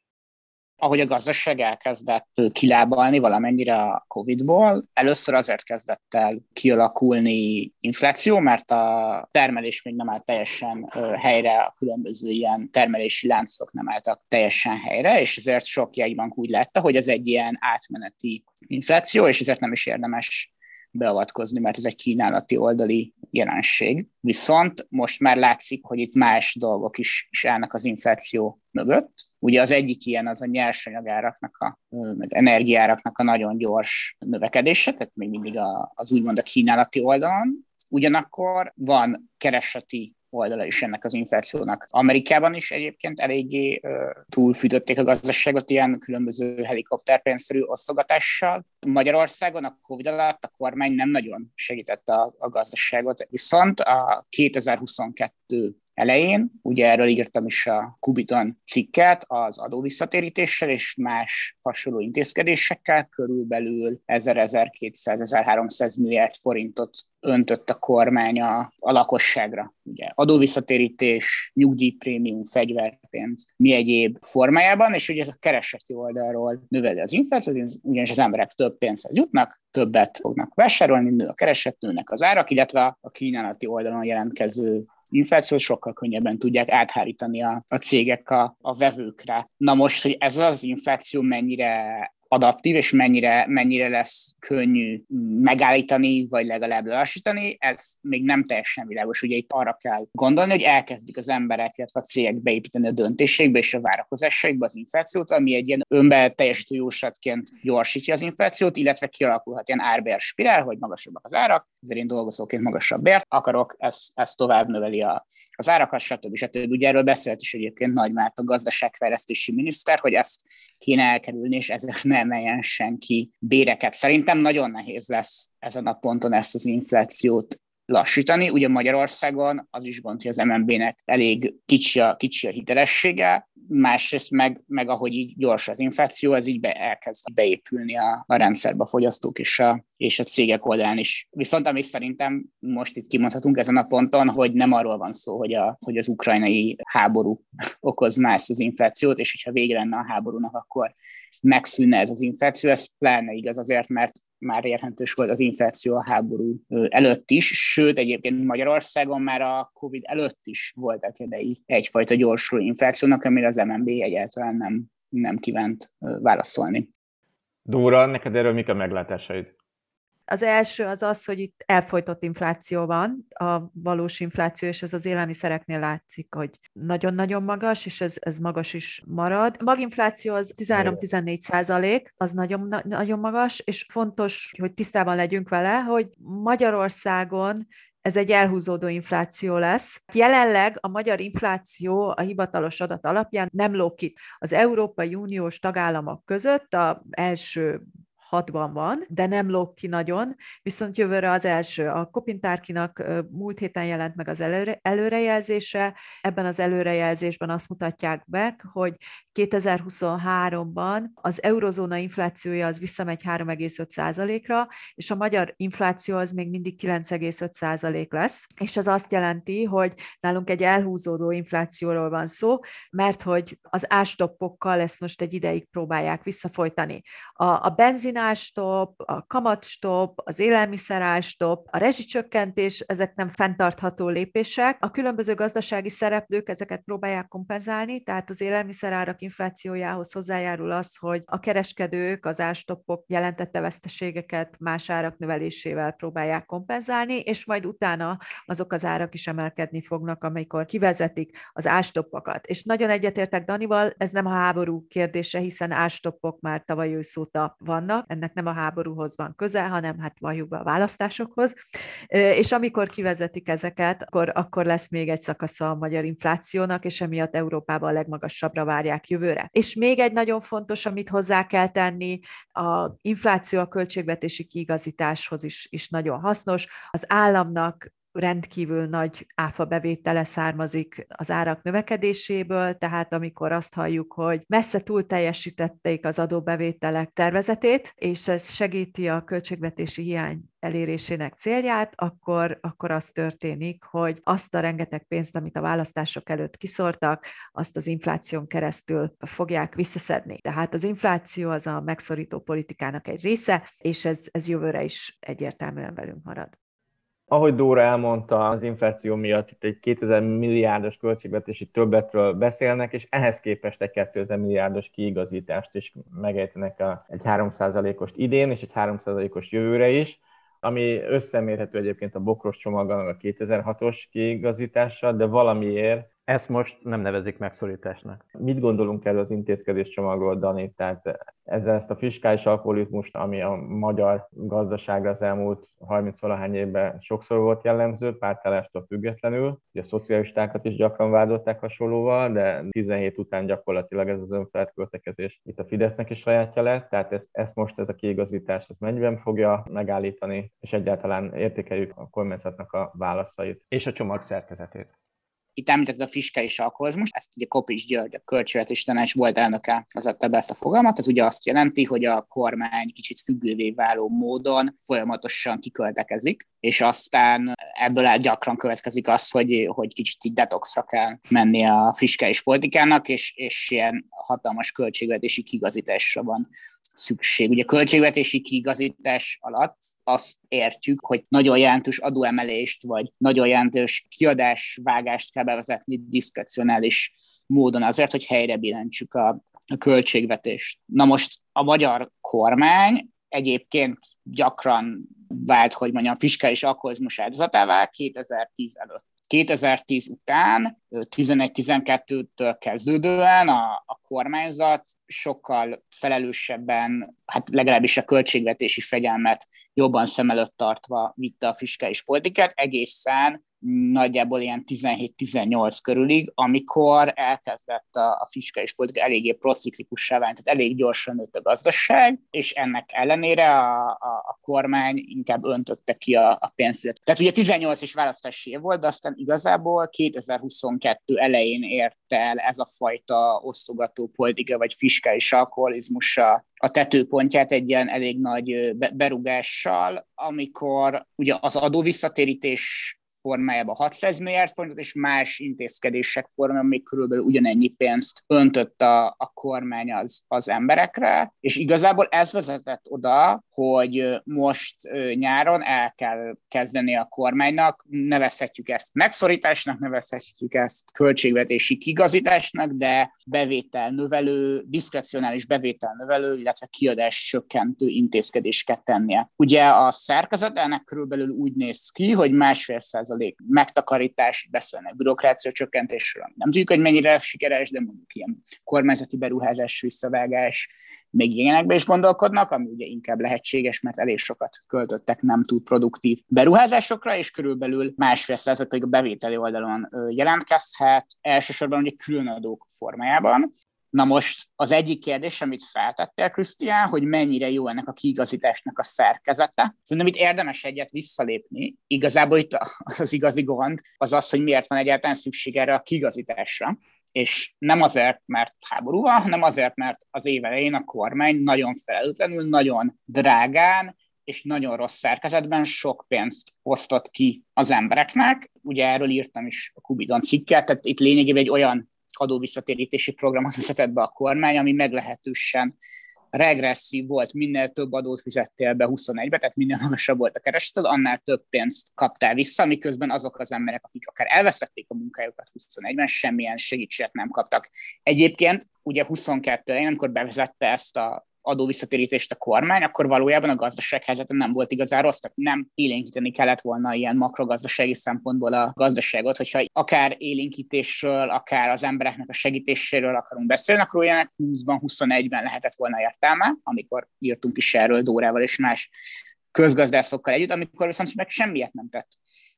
Ahogy a gazdaság elkezdett kilábalni valamennyire a Covidból, először azért kezdett el kialakulni infláció, mert a termelés még nem állt teljesen helyre, a különböző ilyen termelési láncok nem álltak teljesen helyre, és ezért sok jegybank úgy látta, hogy ez egy ilyen átmeneti infláció, és ezért nem is érdemes beavatkozni, mert ez egy kínálati oldali jelenség. Viszont most már látszik, hogy itt más dolgok is, is állnak az infláció mögött. Ugye az egyik ilyen az a nyersanyagáraknak, a, meg energiáraknak a nagyon gyors növekedése, tehát még mindig a, az úgymond a kínálati oldalon. Ugyanakkor van keresleti oldala is ennek az inflációnak. Amerikában is egyébként eléggé ö, túlfűtötték a gazdaságot ilyen különböző helikopterpénzszerű osztogatással. Magyarországon a Covid alatt a kormány nem nagyon segítette a, a gazdaságot, viszont a kétezer-huszonkettő elején, ugye erről írtam is a Kubiton cikket az adóvisszatérítéssel és más hasonló intézkedésekkel, körülbelül ezer-ezerkétszáz-ezerháromszáz milliárd forintot öntött a kormány a, a lakosságra. Ugye adóvisszatérítés, nyugdíjprémium, fegyverpénz, mi egyéb formájában, és ugye ez a kereseti oldalról növeli az inflációt, ugyanis az emberek több pénzhez jutnak, többet fognak vásárolni, nő a kereset, nőnek az árak, illetve a kínálati oldalon jelentkező inflációt sokkal könnyebben tudják áthárítani a, a cégek a, a vevőkre. Na most, hogy ez az infláció mennyire adaptív, és mennyire, mennyire lesz könnyű megállítani, vagy legalább lelassítani, ez még nem teljesen világos. Ugye itt arra kell gondolni, hogy elkezdik az emberek, illetve a cégek beépíteni a döntéseikbe és a várakozásaikba az inflációt, ami egy ilyen önbe teljesítő jóslatként gyorsítja az inflációt, illetve kialakulhat ilyen árbér spirál, hogy magasabbak az árak, ezért én dolgozóként magasabb bért akarok, ez, ez tovább növeli a, az árakat, stb. stb. Ugye erről beszélt is egyébként Nagy Márton gazdaságfejlesztési miniszter, hogy ezt kéne elkerülni, és ezek ne emeljen senki béreket. Szerintem nagyon nehéz lesz ezen a ponton ezt az inflációt lassítani. Ugye Magyarországon az is gond, hogy az em en bé-nek elég kicsi a, kicsi a hitelessége, másrészt meg, meg ahogy így gyors az infláció, ez így be, elkezd beépülni a, a rendszerbe a fogyasztók és a, és a cégek oldalán is. Viszont amit szerintem most itt kimondhatunk ezen a ponton, hogy nem arról van szó, hogy, a, hogy az ukrajnai háború okozná ezt az inflációt, és hogyha vége lenne a háborúnak, akkor megszűnne ez az infláció, ez pláne igaz azért, mert már jelentős volt az infláció a háború előtt is, sőt egyébként Magyarországon már a Covid előtt is voltak idei egyfajta gyorsuló inflációnak, amire az em en bé egyáltalán nem, nem kívánt válaszolni. Dóra, neked erről mik a meglátásaid? Az első az az, hogy itt elfojtott infláció van, a valós infláció, és ez az élelmiszereknél látszik, hogy nagyon-nagyon magas, és ez, ez magas is marad. A maginfláció az tizenhárom-tizennégy százalék, az nagyon, nagyon magas, és fontos, hogy tisztában legyünk vele, hogy Magyarországon ez egy elhúzódó infláció lesz. Jelenleg a magyar infláció a hivatalos adat alapján nem lókít. Az Európai Uniós tagállamok között a első hatban van, de nem lóg ki nagyon, viszont jövőre az első. A Kopintárkinak múlt héten jelent meg az előre, előrejelzése, ebben az előrejelzésben azt mutatják be, hogy kétezer-huszonháromban az eurozóna inflációja az visszamegy három egész öt százalékra, és a magyar infláció az még mindig kilenc egész öt százalék lesz, és ez azt jelenti, hogy nálunk egy elhúzódó inflációról van szó, mert hogy az ástoppokkal ezt most egy ideig próbálják visszafojtani. A, a benzin benzinárstop, a kamatstop, az élelmiszerárstop, a rezsicsökkentés, ezek nem fenntartható lépések. A különböző gazdasági szereplők ezeket próbálják kompenzálni, tehát az élelmiszerárak inflációjához hozzájárul az, hogy a kereskedők, az árstoppok jelentette veszteségeket más árak növelésével próbálják kompenzálni, és majd utána azok az árak is emelkedni fognak, amikor kivezetik az árstoppokat. És nagyon egyetértek Danival, ez nem a háború kérdése, hiszen árstoppok már tavaly ősz óta vannak, ennek nem a háborúhoz van köze, hanem hát valljuk be a választásokhoz, és amikor kivezetik ezeket, akkor, akkor lesz még egy szakasza a magyar inflációnak, és emiatt Európában a legmagasabbra várják jövőre. És még egy nagyon fontos, amit hozzá kell tenni, a infláció a költségvetési kiigazításhoz is, is nagyon hasznos. Az államnak rendkívül nagy áfa bevétele származik az árak növekedéséből, tehát amikor azt halljuk, hogy messze túl teljesítették az adóbevételek tervezetét, és ez segíti a költségvetési hiány elérésének célját, akkor, akkor az történik, hogy azt a rengeteg pénzt, amit a választások előtt kiszórtak, azt az infláción keresztül fogják visszaszedni. Tehát az infláció az a megszorító politikának egy része, és ez, ez jövőre is egyértelműen velünk marad. Ahogy Dóra elmondta, az infláció miatt itt egy kétezer milliárdos költségvetési többletről beszélnek, és ehhez képest egy kétezer milliárdos kiigazítást is megejtenek a, egy három százalékos idén, és egy három százalékos jövőre is, ami összemérhető egyébként a Bokros csomaggal, a kétezer-hatos kiigazítással, de valamiért ezt most nem nevezik megszorításnak. Mit gondolunk erről az intézkedéscsomagról, Dani? Tehát ezzel ezt a fiskális algoritmust, ami a magyar gazdaságra az elmúlt harminc-valahány évben sokszor volt jellemző, pártállástól függetlenül. Ugye a szocialistákat is gyakran vádolták hasonlóval, de tizenhét után gyakorlatilag ez az önfelett költekezés itt a Fidesznek is sajátja lett, tehát ezt, ezt most ez a kiigazítás ez mennyiben fogja megállítani, és egyáltalán értékeljük a kormányzatnak a válaszait. És a csomag szerkezetét. Itt említetted a fiskális alkoholizmust, ezt ugye Kopis György, a költségvetési tanács volt elnöke, hozta be ezt a fogalmat, ez ugye azt jelenti, hogy a kormány kicsit függővé váló módon folyamatosan kiköltekezik, és aztán ebből gyakran következik az, hogy, hogy kicsit így detoxra kell menni a fiskális politikának, és, és ilyen hatalmas költségvetési kiigazításra van szükség. Ugye költségvetési kiigazítás alatt azt értjük, hogy nagyon jelentős adóemelést, vagy nagyon jelentős kiadásvágást kell bevezetni diszkrecionális módon azért, hogy helyre billentsük a, a költségvetést. Na most a magyar kormány egyébként gyakran vált, hogy mondjam, fiskális alkoholizmus áldozatává kétezer-tíz előtt. kétezer-tíz után, tizenegy-tizenkettőtől kezdődően a, a kormányzat sokkal felelősebben, hát legalábbis a költségvetési fegyelmet jobban szem előtt tartva vitte a fiskális politikát, egészen nagyjából ilyen tizenhét-tizennyolc körülig, amikor elkezdett a, a fiskális politika eléggé prociklikussá válni, tehát elég gyorsan nőtt a gazdaság, és ennek ellenére a, a, a kormány inkább öntötte ki a, a pénzület. Tehát ugye tizennyolc is választási év volt, de aztán igazából kétezer-huszonkettő elején ért el ez a fajta osztogató politika, vagy fiskális alkoholizmusa a tetőpontját egy ilyen elég nagy berugással, amikor ugye az adóvisszatérítés formájában hatszáz milliárd forintot, és más intézkedések formájában még körülbelül ugyanennyi pénzt öntött a, a kormány az, az emberekre, és igazából ez vezetett oda, hogy most nyáron el kell kezdeni a kormánynak, nevezhetjük ezt megszorításnak, nevezhetjük ezt költségvetési kiigazításnak, de bevételnövelő, diszkrecionális bevételnövelő, illetve kiadás csökkentő intézkedéseket tennie. Ugye a szerkezet ennek körülbelül úgy néz ki, hogy másfél százalék megtakarítás, beszélnek bürokráció csökkentésről, nem tudjuk, hogy mennyire sikeres, de mondjuk ilyen kormányzati beruházás, visszavágás, még ilyenekben is gondolkodnak, ami ugye inkább lehetséges, mert elég sokat költöttek nem túl produktív beruházásokra, és körülbelül másfél százalékig a bevételi oldalon jelentkezhet, elsősorban ugye különadók formájában. Na most az egyik kérdés, amit feltettél, Krisztián, hogy mennyire jó ennek a kiigazításnak a szerkezete. Szerintem itt érdemes egyet visszalépni. Igazából itt az igazi gond az az, hogy miért van egyáltalán szükség erre a kiigazításra. És nem azért, mert háború van, hanem azért, mert az év elején a kormány nagyon felelőtlenül, nagyon drágán, és nagyon rossz szerkezetben sok pénzt osztott ki az embereknek. Ugye erről írtam is a Kubiton cikket, tehát itt lényegében egy olyan adóvisszatérítési programot vezetett be a kormány, ami meglehetősen regresszív volt, minél több adót fizettél be huszonegybe, tehát minél magasabb volt a kereseted, annál több pénzt kaptál vissza, miközben azok az emberek, akik akár elvesztették a munkájukat huszonegyben, semmilyen segítséget nem kaptak. Egyébként ugye huszonkettőben, amikor bevezette ezt a adóvisszatérítést a kormány, akkor valójában a gazdaság helyzete nem volt igazán rossz, tehát nem élénkíteni kellett volna ilyen makrogazdasági szempontból a gazdaságot, hogyha akár élénkítésről, akár az embereknek a segítéséről akarunk beszélni, akkor olyan húszban, huszonegyben lehetett volna értelme, amikor írtunk is erről Dórával és más közgazdászokkal együtt, amikor viszont meg semmiet nem tett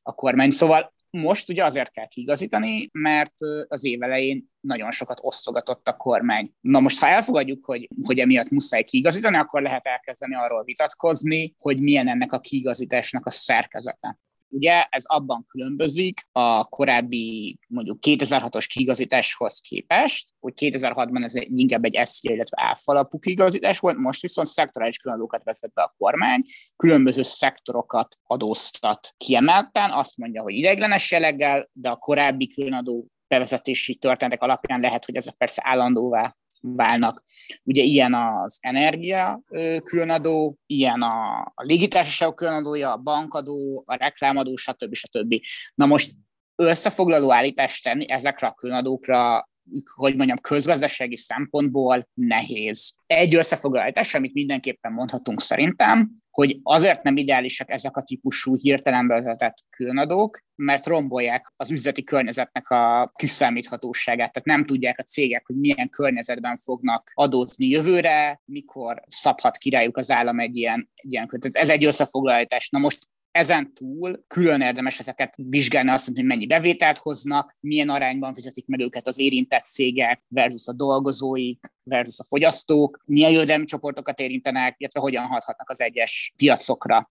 a kormány. Szóval most ugye azért kell kiigazítani, mert az év elején nagyon sokat osztogatott a kormány. Na most, ha elfogadjuk, hogy, hogy emiatt muszáj kiigazítani, akkor lehet elkezdeni arról vitatkozni, hogy milyen ennek a kiigazításnak a szerkezete. Ugye ez abban különbözik a korábbi, mondjuk kétezer-hatos kiigazításhoz képest, hogy kétezer-hatban ez inkább egy esz-je, illetve áfa alapú kiigazítás volt, most viszont szektorális különadókat vezet be a kormány, különböző szektorokat adóztat kiemelten, azt mondja, hogy ideiglenes jelleggel, de a korábbi különadó bevezetési történetek alapján lehet, hogy ezek persze állandóvá válnak. Ugye ilyen az energia különadó, ilyen a légitársaságok különadója, a bankadó, a reklámadó, stb. stb. Na most összefoglaló állítást tenni ezekre a különadókra, hogy mondjam, közgazdasági szempontból nehéz. Egy összefoglaló állítás, amit mindenképpen mondhatunk szerintem, hogy azért nem ideálisak ezek a típusú hirtelen bevezetett különadók, mert rombolják az üzleti környezetnek a kiszámíthatóságát, tehát nem tudják a cégek, hogy milyen környezetben fognak adózni jövőre, mikor szabhat ki rájuk az állam egy ilyen, egy ilyen kötet. Ez egy összefoglalítás. Na most ezen túl külön érdemes ezeket vizsgálni, azt mondani, hogy mennyi bevételt hoznak, milyen arányban fizetik meg őket az érintett cégek versus a dolgozóik, versus a fogyasztók, milyen jövedelmi csoportokat érintenek, illetve hogyan hathatnak az egyes piacokra.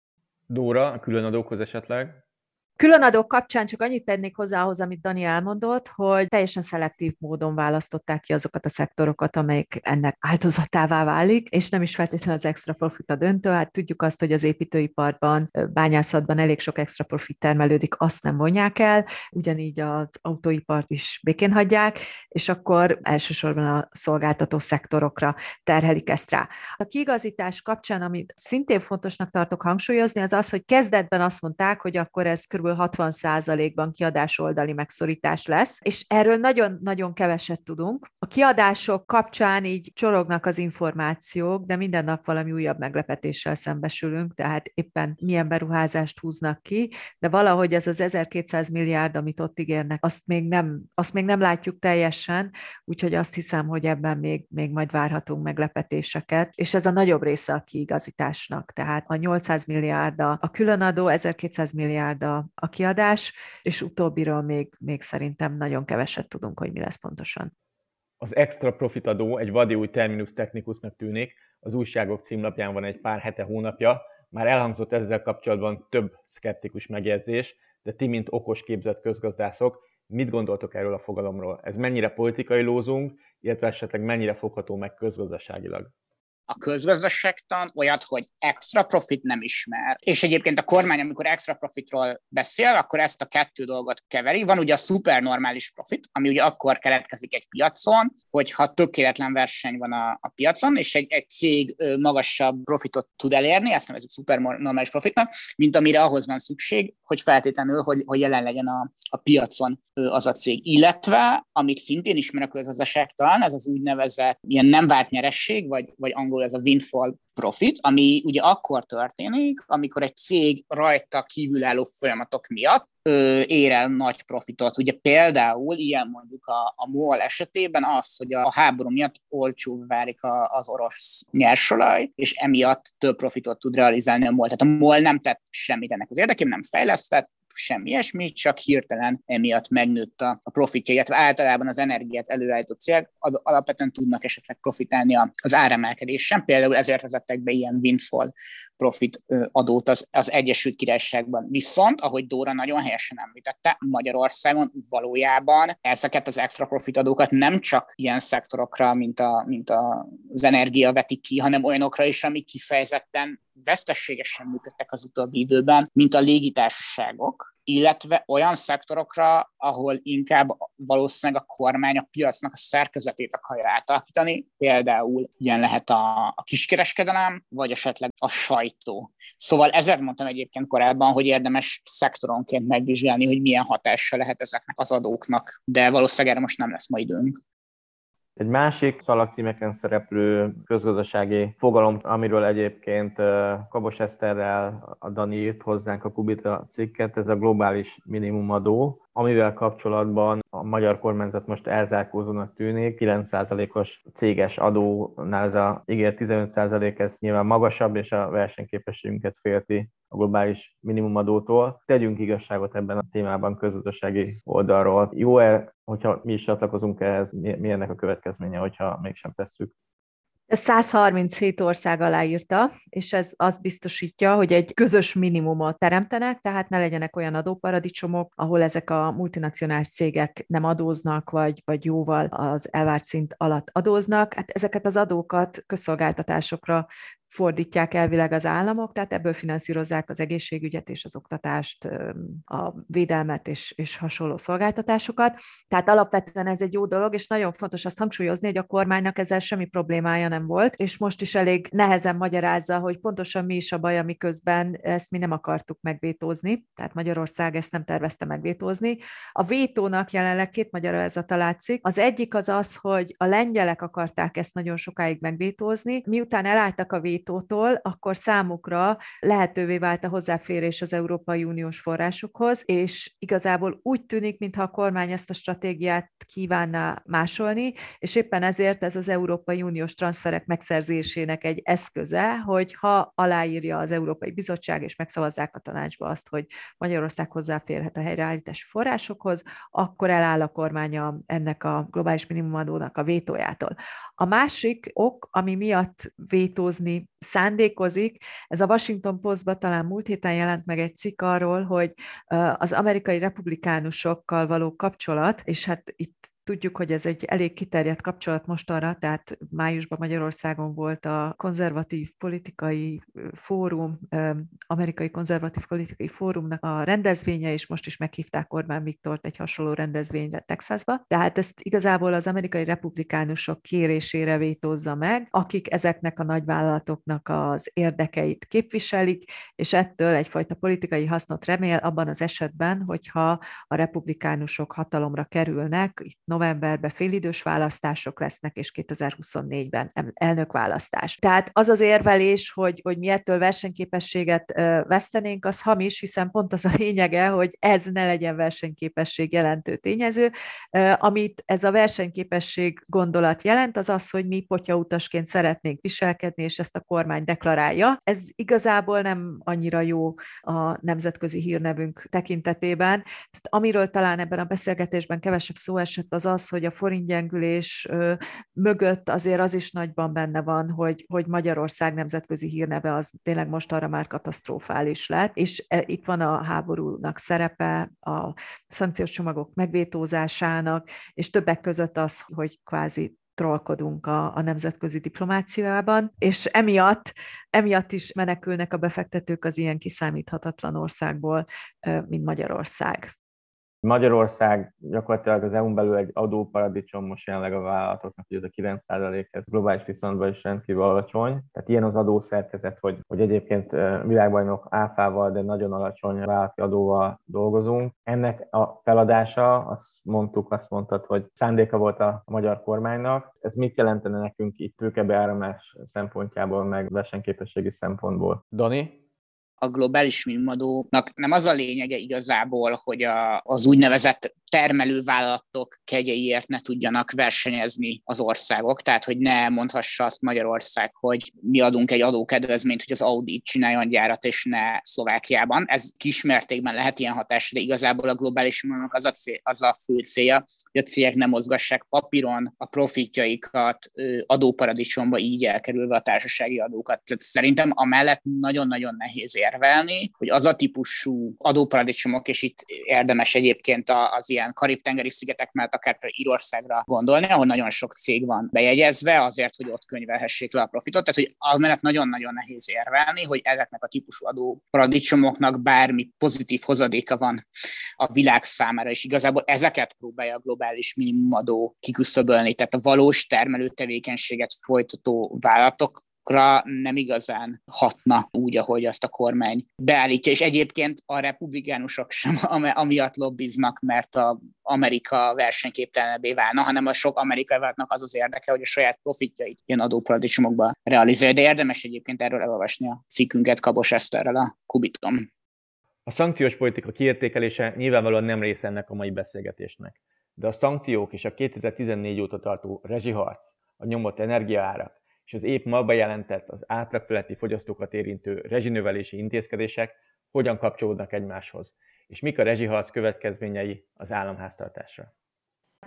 Dóra, a különadókhoz esetleg? Különadók kapcsán csak annyit tennék hozzához, amit Dani elmondott, hogy teljesen szelektív módon választották ki azokat a szektorokat, amelyek ennek áldozatává válik, és nem is feltétlenül az extra profit a döntő. Hát tudjuk azt, hogy az építőiparban, bányászatban elég sok extra profit termelődik, azt nem vonják el, ugyanígy az autóipart is békén hagyják, és akkor elsősorban a szolgáltató szektorokra terhelik ezt rá. A kiigazítás kapcsán, amit szintén fontosnak tartok hangsúlyozni, az az, hogy kezdetben azt mondták, hogy akkor ez körülbelül hatvan százalékban kiadás oldali megszorítás lesz, és erről nagyon-nagyon keveset tudunk. A kiadások kapcsán így csorognak az információk, de minden nap valami újabb meglepetéssel szembesülünk, tehát éppen milyen beruházást húznak ki, de valahogy ez az ezerkétszáz milliárd, amit ott ígérnek, azt még nem, azt még nem látjuk teljesen, úgyhogy azt hiszem, hogy ebben még, még majd várhatunk meglepetéseket, és ez a nagyobb része a kiigazításnak, tehát a nyolcszáz milliárd a különadó, ezerkétszáz milliárd a a kiadás, és utóbbiról még, még szerintem nagyon keveset tudunk, hogy mi lesz pontosan. Az extra profit adó egy vadi új terminus technikusnak tűnik, az újságok címlapján van egy pár hete, hónapja, már elhangzott ezzel kapcsolatban több szkeptikus megjegyzés, de ti, mint okos képzett közgazdászok, mit gondoltok erről a fogalomról? Ez mennyire politikai lózung, illetve esetleg mennyire fogható meg közgazdaságilag? A közgazdaságtan olyat, hogy extra profit nem ismer. És egyébként a kormány, amikor extra profitról beszél, akkor ezt a kettő dolgot keveri. Van ugye a szupernormális profit, ami ugye akkor keletkezik egy piacon, hogyha tökéletlen verseny van a, a piacon, és egy, egy cég magasabb profitot tud elérni, ezt nevezzük szupernormális profitnak, mint amire ahhoz van szükség, hogy feltétlenül, hogy, hogy jelen legyen a, a piacon az a cég. Illetve, amit szintén ismer a közgazdaságtan, ez az úgynevezett ilyen nem várt nyeresség, vagy, vagy angol ez a windfall profit, ami ugye akkor történik, amikor egy cég rajta kívülálló folyamatok miatt ö, ér el nagy profitot. Ugye például ilyen mondjuk a, a MOL esetében az, hogy a, a háború miatt olcsóbb válik a, az orosz nyersolaj, és emiatt több profitot tud realizálni a MOL. Tehát a MOL nem tett semmit ennek az érdekében, nem fejlesztett, semmi ilyesmi, csak hirtelen emiatt megnőtt a profitja, illetve általában az energiát előállító cégek alapvetően tudnak esetleg profitálni az áremelkedésen, például ezért vezettek be ilyen windfall profit adót az, az Egyesült Királyságban. Viszont, ahogy Dóra nagyon helyesen említette, Magyarországon valójában ezeket az extra profit adókat nem csak ilyen szektorokra, mint, a, mint a, az energia vetik ki, hanem olyanokra is, amik kifejezetten vesztességesen működtek az utóbbi időben, mint a légitársaságok, illetve olyan szektorokra, ahol inkább valószínűleg a kormány a piacnak a szerkezetét akarja átalakítani, például ilyen lehet a, a kiskereskedelem, vagy esetleg a sajtó. Szóval ezért mondtam egyébként korábban, hogy érdemes szektoronként megvizsgálni, hogy milyen hatással lehet ezeknek az adóknak, de valószínűleg erre most nem lesz ma időnk. Egy másik szalagcímeken szereplő közgazdasági fogalom, amiről egyébként Kabos Eszterrel a Dani írt hozzánk a Kubita cikket, ez a globális minimumadó, amivel kapcsolatban a magyar kormányzat most elzárkózónak tűnik, kilenc százalékos céges adónál ez a ígért tizenöt százalék, ez nyilván magasabb, és a versenyképességünket félti a globális minimumadótól. Tegyünk igazságot ebben a témában közgazdasági oldalról. Jó-e, hogyha mi is csatlakozunk ehhez, mi ennek a következménye, hogyha mégsem tesszük? Ez száz harminchét ország aláírta, és ez azt biztosítja, hogy egy közös minimumot teremtenek, tehát ne legyenek olyan adóparadicsomok, ahol ezek a multinacionális cégek nem adóznak, vagy, vagy jóval az elvárt szint alatt adóznak. Hát ezeket az adókat közszolgáltatásokra fordítják elvileg az államok, tehát ebből finanszírozzák az egészségügyet és az oktatást, a védelmet és, és hasonló szolgáltatásokat. Tehát alapvetően ez egy jó dolog, és nagyon fontos azt hangsúlyozni, hogy a kormánynak ezzel semmi problémája nem volt, és most is elég nehezen magyarázza, hogy pontosan mi is a baj, amiközben ezt mi nem akartuk megvétózni, tehát Magyarország ezt nem tervezte megvétózni. A vétónak jelenleg két magyarázata látszik. Az egyik az az, hogy a lengyelek akarták ezt nagyon sokáig megvétózni, miután elálltak a vétótól, akkor számukra lehetővé vált a hozzáférés az Európai Uniós forrásokhoz, és igazából úgy tűnik, mintha a kormány ezt a stratégiát kívánná másolni, és éppen ezért ez az Európai Uniós transferek megszerzésének egy eszköze, hogy ha aláírja az Európai Bizottság, és megszavazzák a tanácsba azt, hogy Magyarország hozzáférhet a helyreállítási forrásokhoz, akkor eláll a kormánya ennek a globális minimumadónak a vétójától. A másik ok, ami miatt vétózni szándékozik. Ez a Washington Postban talán múlt héten jelent meg egy cikk arról, hogy az amerikai republikánusokkal való kapcsolat, és hát itt tudjuk, hogy ez egy elég kiterjedt kapcsolat mostanra, tehát májusban Magyarországon volt a konzervatív politikai fórum, amerikai konzervatív politikai fórumnak a rendezvénye, és most is meghívták Orbán Viktort egy hasonló rendezvényre Texasba. Tehát ezt igazából az amerikai republikánusok kérésére vétózza meg, akik ezeknek a nagyvállalatoknak az érdekeit képviselik, és ettől egyfajta politikai hasznot remél abban az esetben, hogyha a republikánusok hatalomra kerülnek, itt novemberben félidős választások lesznek, és kétezer-huszonnégyben elnökválasztás. Tehát az az érvelés, hogy, hogy mi ettől versenyképességet vesztenénk, az hamis, hiszen pont az a lényege, hogy ez ne legyen versenyképesség jelentő tényező. Amit ez a versenyképesség gondolat jelent, az az, hogy mi potyautasként szeretnénk viselkedni, és ezt a kormány deklarálja. Ez igazából nem annyira jó a nemzetközi hírnevünk tekintetében. Tehát amiről talán ebben a beszélgetésben kevesebb szó esett, az az, hogy a forintgyengülés mögött azért az is nagyban benne van, hogy, hogy Magyarország nemzetközi hírneve az tényleg most arra már katasztrofális lett, és itt van a háborúnak szerepe, a szankciós csomagok megvétózásának, és többek között az, hogy kvázi trollkodunk a, a nemzetközi diplomáciában, és emiatt, emiatt is menekülnek a befektetők az ilyen kiszámíthatatlan országból, mint Magyarország. Magyarország gyakorlatilag az é u-n belül egy adóparadicsom most jelenleg a vállalatoknak, hogy ez a kilenc százalék, ez globális viszonyban is rendkívül alacsony. Tehát ilyen az adószerkezet, hogy, hogy egyébként világbajnok áfával, de nagyon alacsony vállalati adóval dolgozunk. Ennek a feladása, azt mondtuk, azt mondtad, hogy szándéka volt a magyar kormánynak. Ez mit jelentene nekünk itt tőkebeáramlás szempontjából, meg versenyképességi szempontból? Dani? A globális minimumadónak nem az a lényege igazából, hogy a, az úgynevezett termelővállalatok kegyeiért ne tudjanak versenyezni az országok, tehát hogy ne mondhassa azt Magyarország, hogy mi adunk egy adókedvezményt, hogy az Audi csináljon gyárat, és ne Szlovákiában. Ez kismértékben lehet ilyen hatás, de igazából a globális minimumadónak az a, cél, az a fő célja, hogy a cégek nem mozgassák papíron a profitjaikat adóparadicsomba, így elkerülve a társasági adókat. Tehát szerintem amellett nagyon-nagyon nehéz érvelni, hogy az a típusú adóparadicsomok, és itt érdemes egyébként az ilyen ilyen karib-tengeri szigetek mellett, akár Írországra gondolni, ahol nagyon sok cég van bejegyezve azért, hogy ott könyvelhessék le a profitot. Tehát, hogy amellett nagyon-nagyon nehéz érvelni, hogy ezeknek a típusú adó paradicsomoknak bármi pozitív hozadéka van a világ számára, és igazából ezeket próbálja a globális minimumadó kiküszöbölni, tehát a valós termelő tevékenységet folytató vállalatok nem igazán hatna úgy, ahogy azt a kormány beállítja. És egyébként a republikánusok sem amiatt lobbiznak, mert a Amerika versenyképtelenebbé válna, hanem a sok amerikai vállalatnak az az érdeke, hogy a saját profitjait ilyen adóparadicsomokba realizálja. De érdemes egyébként erről elolvasni a cikkünket Kabos Eszterrel a Kubiton. A szankciós politika kiértékelése nyilvánvalóan nem része ennek a mai beszélgetésnek. De a szankciók és a kétezer-tizennégy óta tartó rezsiharc, a nyomott energiaárak, és az épp ma bejelentett az átlagfeletti fogyasztókat érintő rezsinövelési intézkedések hogyan kapcsolódnak egymáshoz, és mik a rezsiharc következményei az államháztartásra.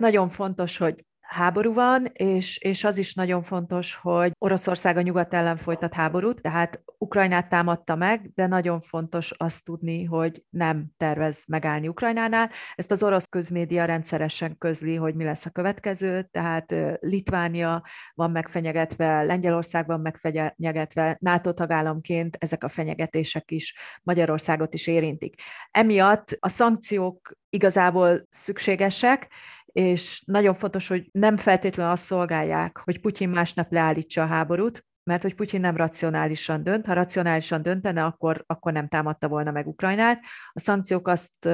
Nagyon fontos, hogy háború van, és, és az is nagyon fontos, hogy Oroszország a nyugat ellen folytat háborút, tehát Ukrajnát támadta meg, de nagyon fontos azt tudni, hogy nem tervez megállni Ukrajnánál. Ezt az orosz közmédia rendszeresen közli, hogy mi lesz a következő, tehát Litvánia van megfenyegetve, Lengyelország van megfenyegetve, NATO tagállamként ezek a fenyegetések is Magyarországot is érintik. Emiatt a szankciók igazából szükségesek, és nagyon fontos, hogy nem feltétlenül azt szolgálják, hogy Putyin másnap leállítsa a háborút, mert hogy Putyin nem racionálisan dönt. Ha racionálisan döntene, akkor, akkor nem támadta volna meg Ukrajnát. A szankciók azt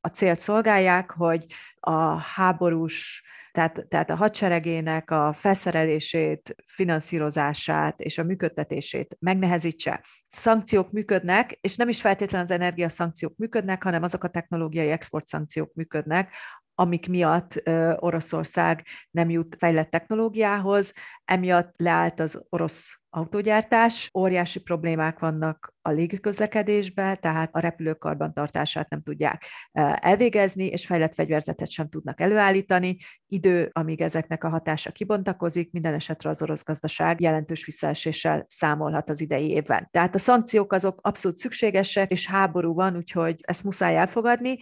a célt szolgálják, hogy a háborús, tehát, tehát a hadseregének a felszerelését, finanszírozását és a működtetését megnehezítse. Szankciók működnek, és nem is feltétlenül az energiaszankciók működnek, hanem azok a technológiai exportszankciók működnek, amik miatt Oroszország nem jut fejlett technológiához, emiatt leállt az orosz autógyártás, óriási problémák vannak a légiközlekedésben, tehát a repülők karbantartását nem tudják elvégezni, és fejlett fegyverzetet sem tudnak előállítani. Idő, amíg ezeknek a hatása kibontakozik, minden esetre az orosz gazdaság jelentős visszaeséssel számolhat az idei évben. Tehát a szankciók azok abszolút szükségesek, és háború van, úgyhogy ezt muszáj elfogadni.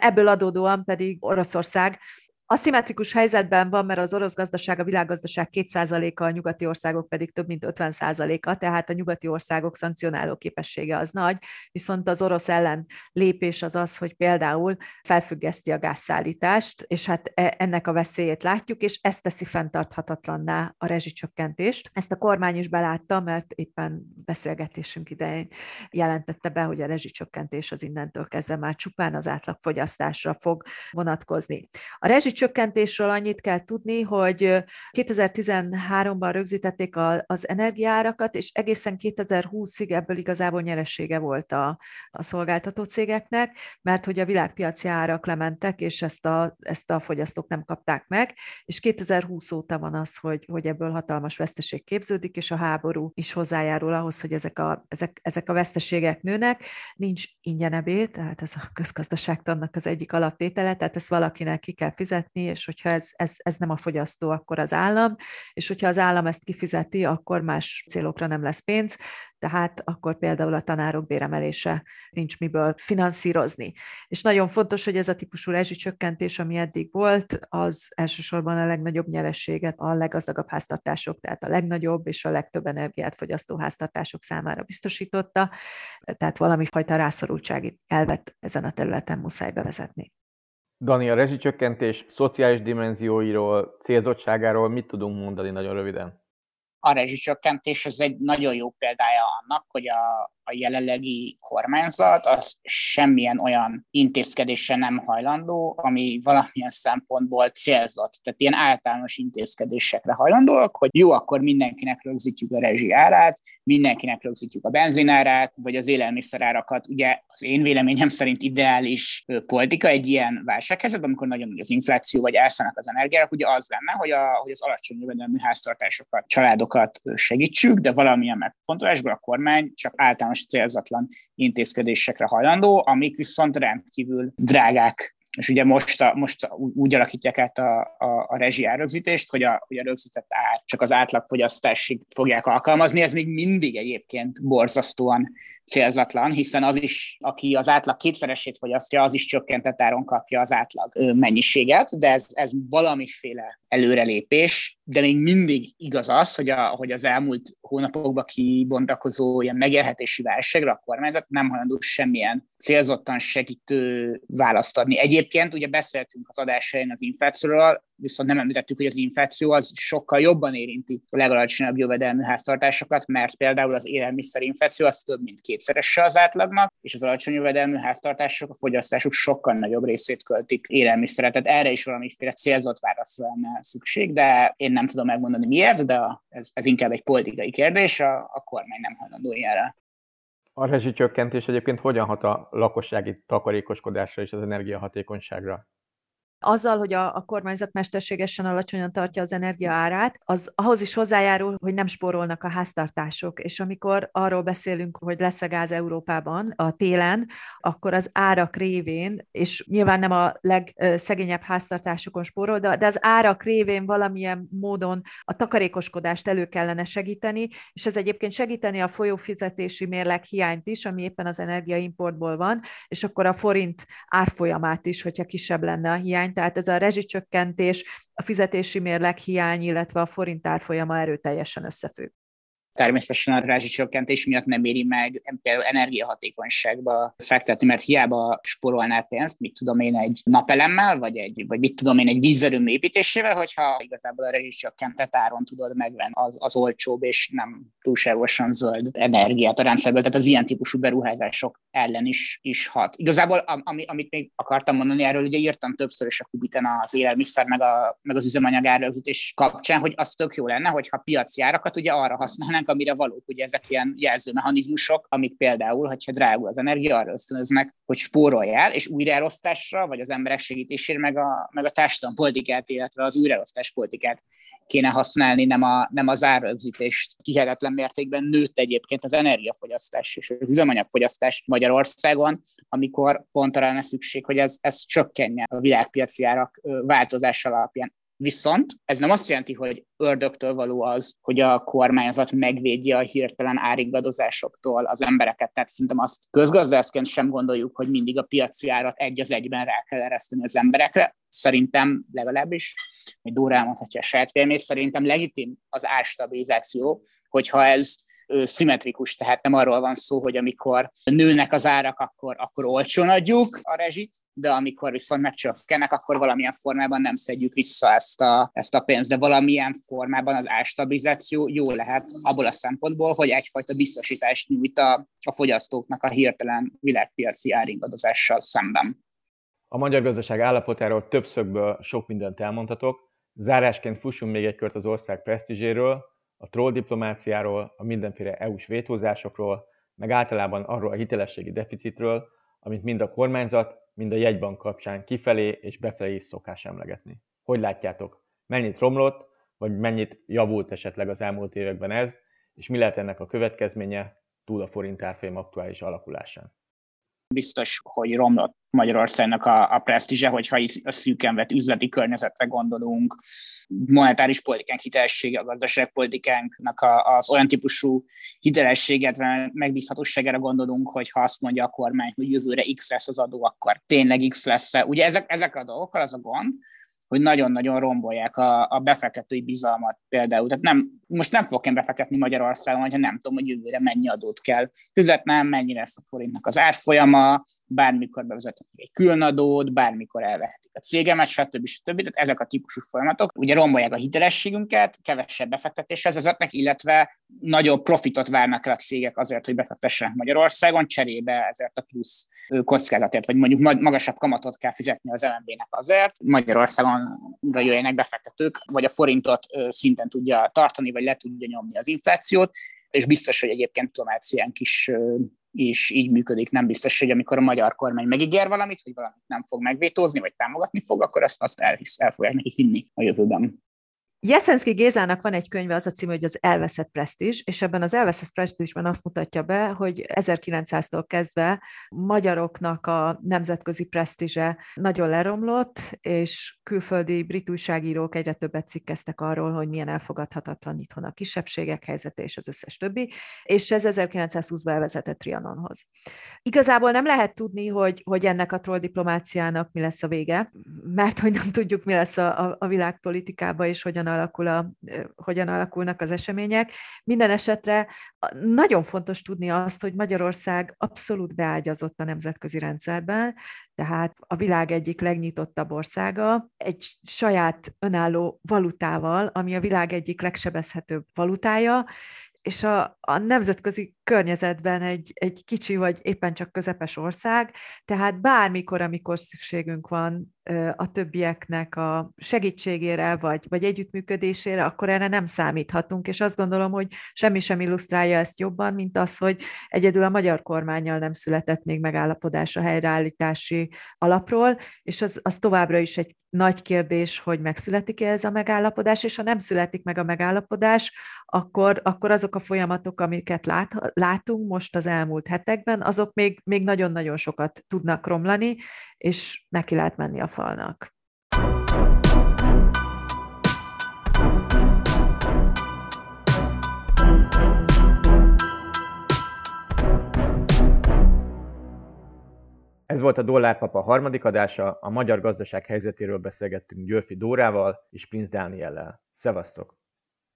Ebből adódóan pedig Oroszország aszimmetrikus helyzetben van, mert az orosz gazdaság a világgazdaság két százaléka, a nyugati országok pedig több mint ötven százaléka, tehát a nyugati országok szankcionáló képessége az nagy, viszont az orosz ellen lépés az az, hogy például felfüggeszti a gázszállítást, és hát ennek a veszélyét látjuk, és ezt teszi fenntarthatatlanná a rezsicsökkentést. Ezt a kormány is belátta, mert éppen beszélgetésünk idején jelentette be, hogy a rezsicsökkentés az innentől kezdve már csupán az átlagfogyasztásra fog vonatkozni. A rezsicsökkentés Csökkentésről annyit kell tudni, hogy kétezer-tizenháromban rögzítették az energiaárakat, és egészen kétezer-húszig ebből igazából nyeresége volt a, a szolgáltató cégeknek, mert hogy a világpiaci árak lementek, és ezt a, ezt a fogyasztók nem kapták meg, és kétezer-húsz óta van az, hogy, hogy ebből hatalmas veszteség képződik, és a háború is hozzájárul ahhoz, hogy ezek a, ezek, ezek a veszteségek nőnek. Nincs ingyen ebéd, tehát ez a közgazdaságtannak az egyik alaptétele, tehát ezt valakinek ki kell fizetni, és hogyha ez, ez, ez nem a fogyasztó, akkor az állam, és hogyha az állam ezt kifizeti, akkor más célokra nem lesz pénz, tehát akkor például a tanárok béremelése nincs miből finanszírozni. És nagyon fontos, hogy ez a típusú rezsicsökkentés, ami eddig volt, az elsősorban a legnagyobb nyerességet a leggazdagabb háztartások, tehát a legnagyobb és a legtöbb energiát fogyasztó háztartások számára biztosította, tehát valami fajta rászorultsági elvet ezen a területen muszáj bevezetni. Dani, a rezsicsökkentés szociális dimenzióiról, célzottságáról mit tudunk mondani nagyon röviden? A rezsicsökkentés az egy nagyon jó példája annak, hogy a, a jelenlegi kormányzat az semmilyen olyan intézkedésre nem hajlandó, ami valamilyen szempontból célzott. Tehát ilyen általános intézkedésekre hajlandóak, hogy jó, akkor mindenkinek rögzítjük a rezsi árát, mindenkinek rögzítjük a benzinárát, vagy az élelmiszerárakat. Ugye az én véleményem szerint ideális politika egy ilyen válsághelyzetben, amikor nagyon nagy az infláció, vagy elszállnak az energiárak, ugye az lenne, hogy, a, hogy az alacsony jövedelmű háztartásokat, családok segítsük, de valamilyen megfontolásból a kormány csak általános célzatlan intézkedésekre hajlandó, amik viszont rendkívül drágák. És ugye most, a, most úgy alakítják át a, a, a rezsi árrögzítést, hogy a, hogy a rögzített ár csak az átlagfogyasztásig fogják alkalmazni. Ez még mindig egyébként borzasztóan célzatlan, hiszen az is, aki az átlag kétszeresét fogyasztja, az is csökkentett áron kapja az átlag mennyiséget, de ez, ez valamiféle előrelépés, de még mindig igaz az, hogy, a, hogy az elmúlt hónapokban kibontakozó ilyen megélhetési válságra a kormányzat nem hajlandó semmilyen célzottan segítő választ adni. Egyébként ugye beszéltünk az adásain az inflációról, viszont nem említettük, hogy az infláció az sokkal jobban érinti a legalacsonyabb jövedelmű háztartásokat, mert például az élelmiszerinfláció az több mint kétszerese az átlagnak, és az alacsony jövedelmű háztartások, a fogyasztásuk sokkal nagyobb részét költik élelmiszerre. Tehát erre is valamiféle célzott válaszra lenne szükség, de én nem tudom megmondani miért, de ez, ez inkább egy politikai kérdés, a, a kormány nem hajlandó ilyenre. A rezsicsökkentés egyébként hogyan hat a lakossági takarékoskodásra és az energiahatékonyságra? Azzal, hogy a, a kormányzat mesterségesen alacsonyan tartja az energia árát, az ahhoz is hozzájárul, hogy nem spórolnak a háztartások. És amikor arról beszélünk, hogy lesz a gáz Európában a télen, akkor az árak révén, és nyilván nem a legszegényebb háztartásokon spórol, de, de az árak révén valamilyen módon a takarékoskodást elő kellene segíteni, és ez egyébként segíteni a folyófizetési mérleg hiányt is, ami éppen az energiaimportból van, és akkor a forint árfolyamát is, hogyha kisebb lenne a hiány. Tehát ez a rezsicsökkentés, a fizetési mérleg hiány, illetve a forint árfolyama erőteljesen összefügg. Természetesen a rezsicsökkentés miatt nem éri meg például energiahatékonyságba fektetni, mert hiába spórolnál pénzt, mit tudom én, egy napelemmel, vagy, egy, vagy mit tudom én, egy vízerőmű építésével, hogyha igazából a rezsicsökkentett áron tudod megvenni az, az olcsóbb és nem túlságosan zöld energiát a rendszerből, tehát az ilyen típusú beruházások ellen is, is hat. Igazából, ami, amit még akartam mondani erről, ugye írtam többször is a Kubiton az élelmiszer, meg, a, meg az üzemanyag árrögzítés kapcsán, hogy az tök jó lenne, hogyha piaci árakat ugye arra használnánk, amire valók, ugye ezek ilyen jelzőmechanizmusok, amik például, hogyha drágul az energia, arra ösztönöznek, hogy spóroljál, és újraelosztásra, vagy az emberek segítésére, meg a, meg a társadalom politikát, illetve az újraelosztás politikát kéne használni, nem, a, nem az árrögzítést. Hihetetlen mértékben nőtt egyébként az energiafogyasztás és az üzemanyagfogyasztás Magyarországon, amikor pont arra lenne szükség, hogy ez, ez csökkenjen a világpiaci árak változás alapján. Viszont ez nem azt jelenti, hogy ördögtől való az, hogy a kormányzat megvédje a hirtelen áringadozásoktól az embereket. Tehát szerintem azt közgazdászként sem gondoljuk, hogy mindig a piaci árat egy az egyben rá kell ereszteni az emberekre. Szerintem legalábbis, hogy Dóra elmondhatja a saját véleményét, szerintem legitim az árstabilizáció, hogyha ez szimmetrikus, tehát nem arról van szó, hogy amikor nőnek az árak, akkor, akkor olcsón adjuk a rezsit, de amikor viszont megcsökkennek, akkor valamilyen formában nem szedjük vissza ezt a, ezt a pénzt, de valamilyen formában az árstabilizáció jó lehet abból a szempontból, hogy egyfajta biztosítást nyújt a, a fogyasztóknak a hirtelen világpiaci áringadozással szemben. A magyar gazdaság állapotáról több szögből sok mindent elmondhatok. Zárásként fussunk még egy kört az ország presztízséről, a trolldiplomáciáról, a mindenféle é u-s vétózásokról, meg általában arról a hitelességi deficitről, amit mind a kormányzat, mind a jegybank kapcsán kifelé és befelé is szokás emlegetni. Hogy látjátok, mennyit romlott, vagy mennyit javult esetleg az elmúlt években ez, és mi lehet ennek a következménye túl a forint árfolyam aktuális alakulásán? Biztos, hogy romlott Magyarországnak a, a presztízse, hogyha a szűken vett üzleti környezetre gondolunk, monetáris politikánk hitelessége, a gazdaságpolitikánknak a, az olyan típusú hitelességet, megbízhatóságára gondolunk, hogyha azt mondja a kormány, hogy jövőre X lesz az adó, akkor tényleg X lesz-e. Ugye ezek, ezek a dolgokkal az a gond, hogy nagyon-nagyon rombolják a, a befektetői bizalmat például. Tehát nem, most nem fogok én befektetni Magyarországon, hogyha nem tudom, hogy jövőre mennyi adót kell fizetnem, mennyire lesz a forintnak az árfolyama, bármikor bevezetnek egy különadót, bármikor elvehetik a cégemet, stb. stb. Tehát ezek a típusú folyamatok ugye rombolják a hitelességünket, kevesebb befektetéshez vezetnek, illetve nagyobb profitot várnak el a cégek azért, hogy befektessenek Magyarországon, cserébe ezért a plusz kockázatért, vagy mondjuk magasabb kamatot kell fizetni az em en bé-nek azért, Magyarországonra jöjjenek befektetők, vagy a forintot szinten tudja tartani, vagy le tudja nyomni az inflációt, és biztos, hogy egyébként diplomáciánk is és így működik. Nem biztos, hogy amikor a magyar kormány megígér valamit, hogy valamit nem fog megvétózni, vagy támogatni fog, akkor azt, azt elhisz, el fogják neki hinni a jövőben. Jeszenszky Gézának van egy könyve, az a címe, hogy az elveszett presztízs, és ebben az elveszett presztízsben azt mutatja be, hogy ezerkilencszáztól kezdve magyaroknak a nemzetközi presztízse nagyon leromlott, és külföldi brit újságírók egyre többet cikkeztek arról, hogy milyen elfogadhatatlan itthon a kisebbségek helyzete és az összes többi, és ez ezerkilencszázhúszban elvezetett Trianonhoz. Igazából nem lehet tudni, hogy, hogy ennek a trolldiplomáciának mi lesz a vége, mert hogy nem tudjuk, mi lesz a, a világpolitikában, és hogyan Alakul a, hogyan alakulnak az események. Minden esetre nagyon fontos tudni azt, hogy Magyarország abszolút beágyazott a nemzetközi rendszerben, tehát a világ egyik legnyitottabb országa, egy saját önálló valutával, ami a világ egyik legsebezhetőbb valutája, és a, a nemzetközi környezetben egy, egy kicsi vagy éppen csak közepes ország, tehát bármikor, amikor szükségünk van a többieknek a segítségére, vagy, vagy együttműködésére, akkor erre nem számíthatunk, és azt gondolom, hogy semmi sem illusztrálja ezt jobban, mint az, hogy egyedül a magyar kormánnyal nem született még megállapodás a helyreállítási alapról, és az, az továbbra is egy nagy kérdés, hogy megszületik-e ez a megállapodás, és ha nem születik meg a megállapodás, akkor, akkor azok a folyamatok, amiket lát, látunk most az elmúlt hetekben, azok még, még nagyon-nagyon sokat tudnak romlani, és neki lehet menni a falnak. Ez volt a Dollárpapa harmadik adása, a magyar gazdaság helyzetéről beszélgettünk Györfi Dórával és Prince Dániellel. Szevasztok!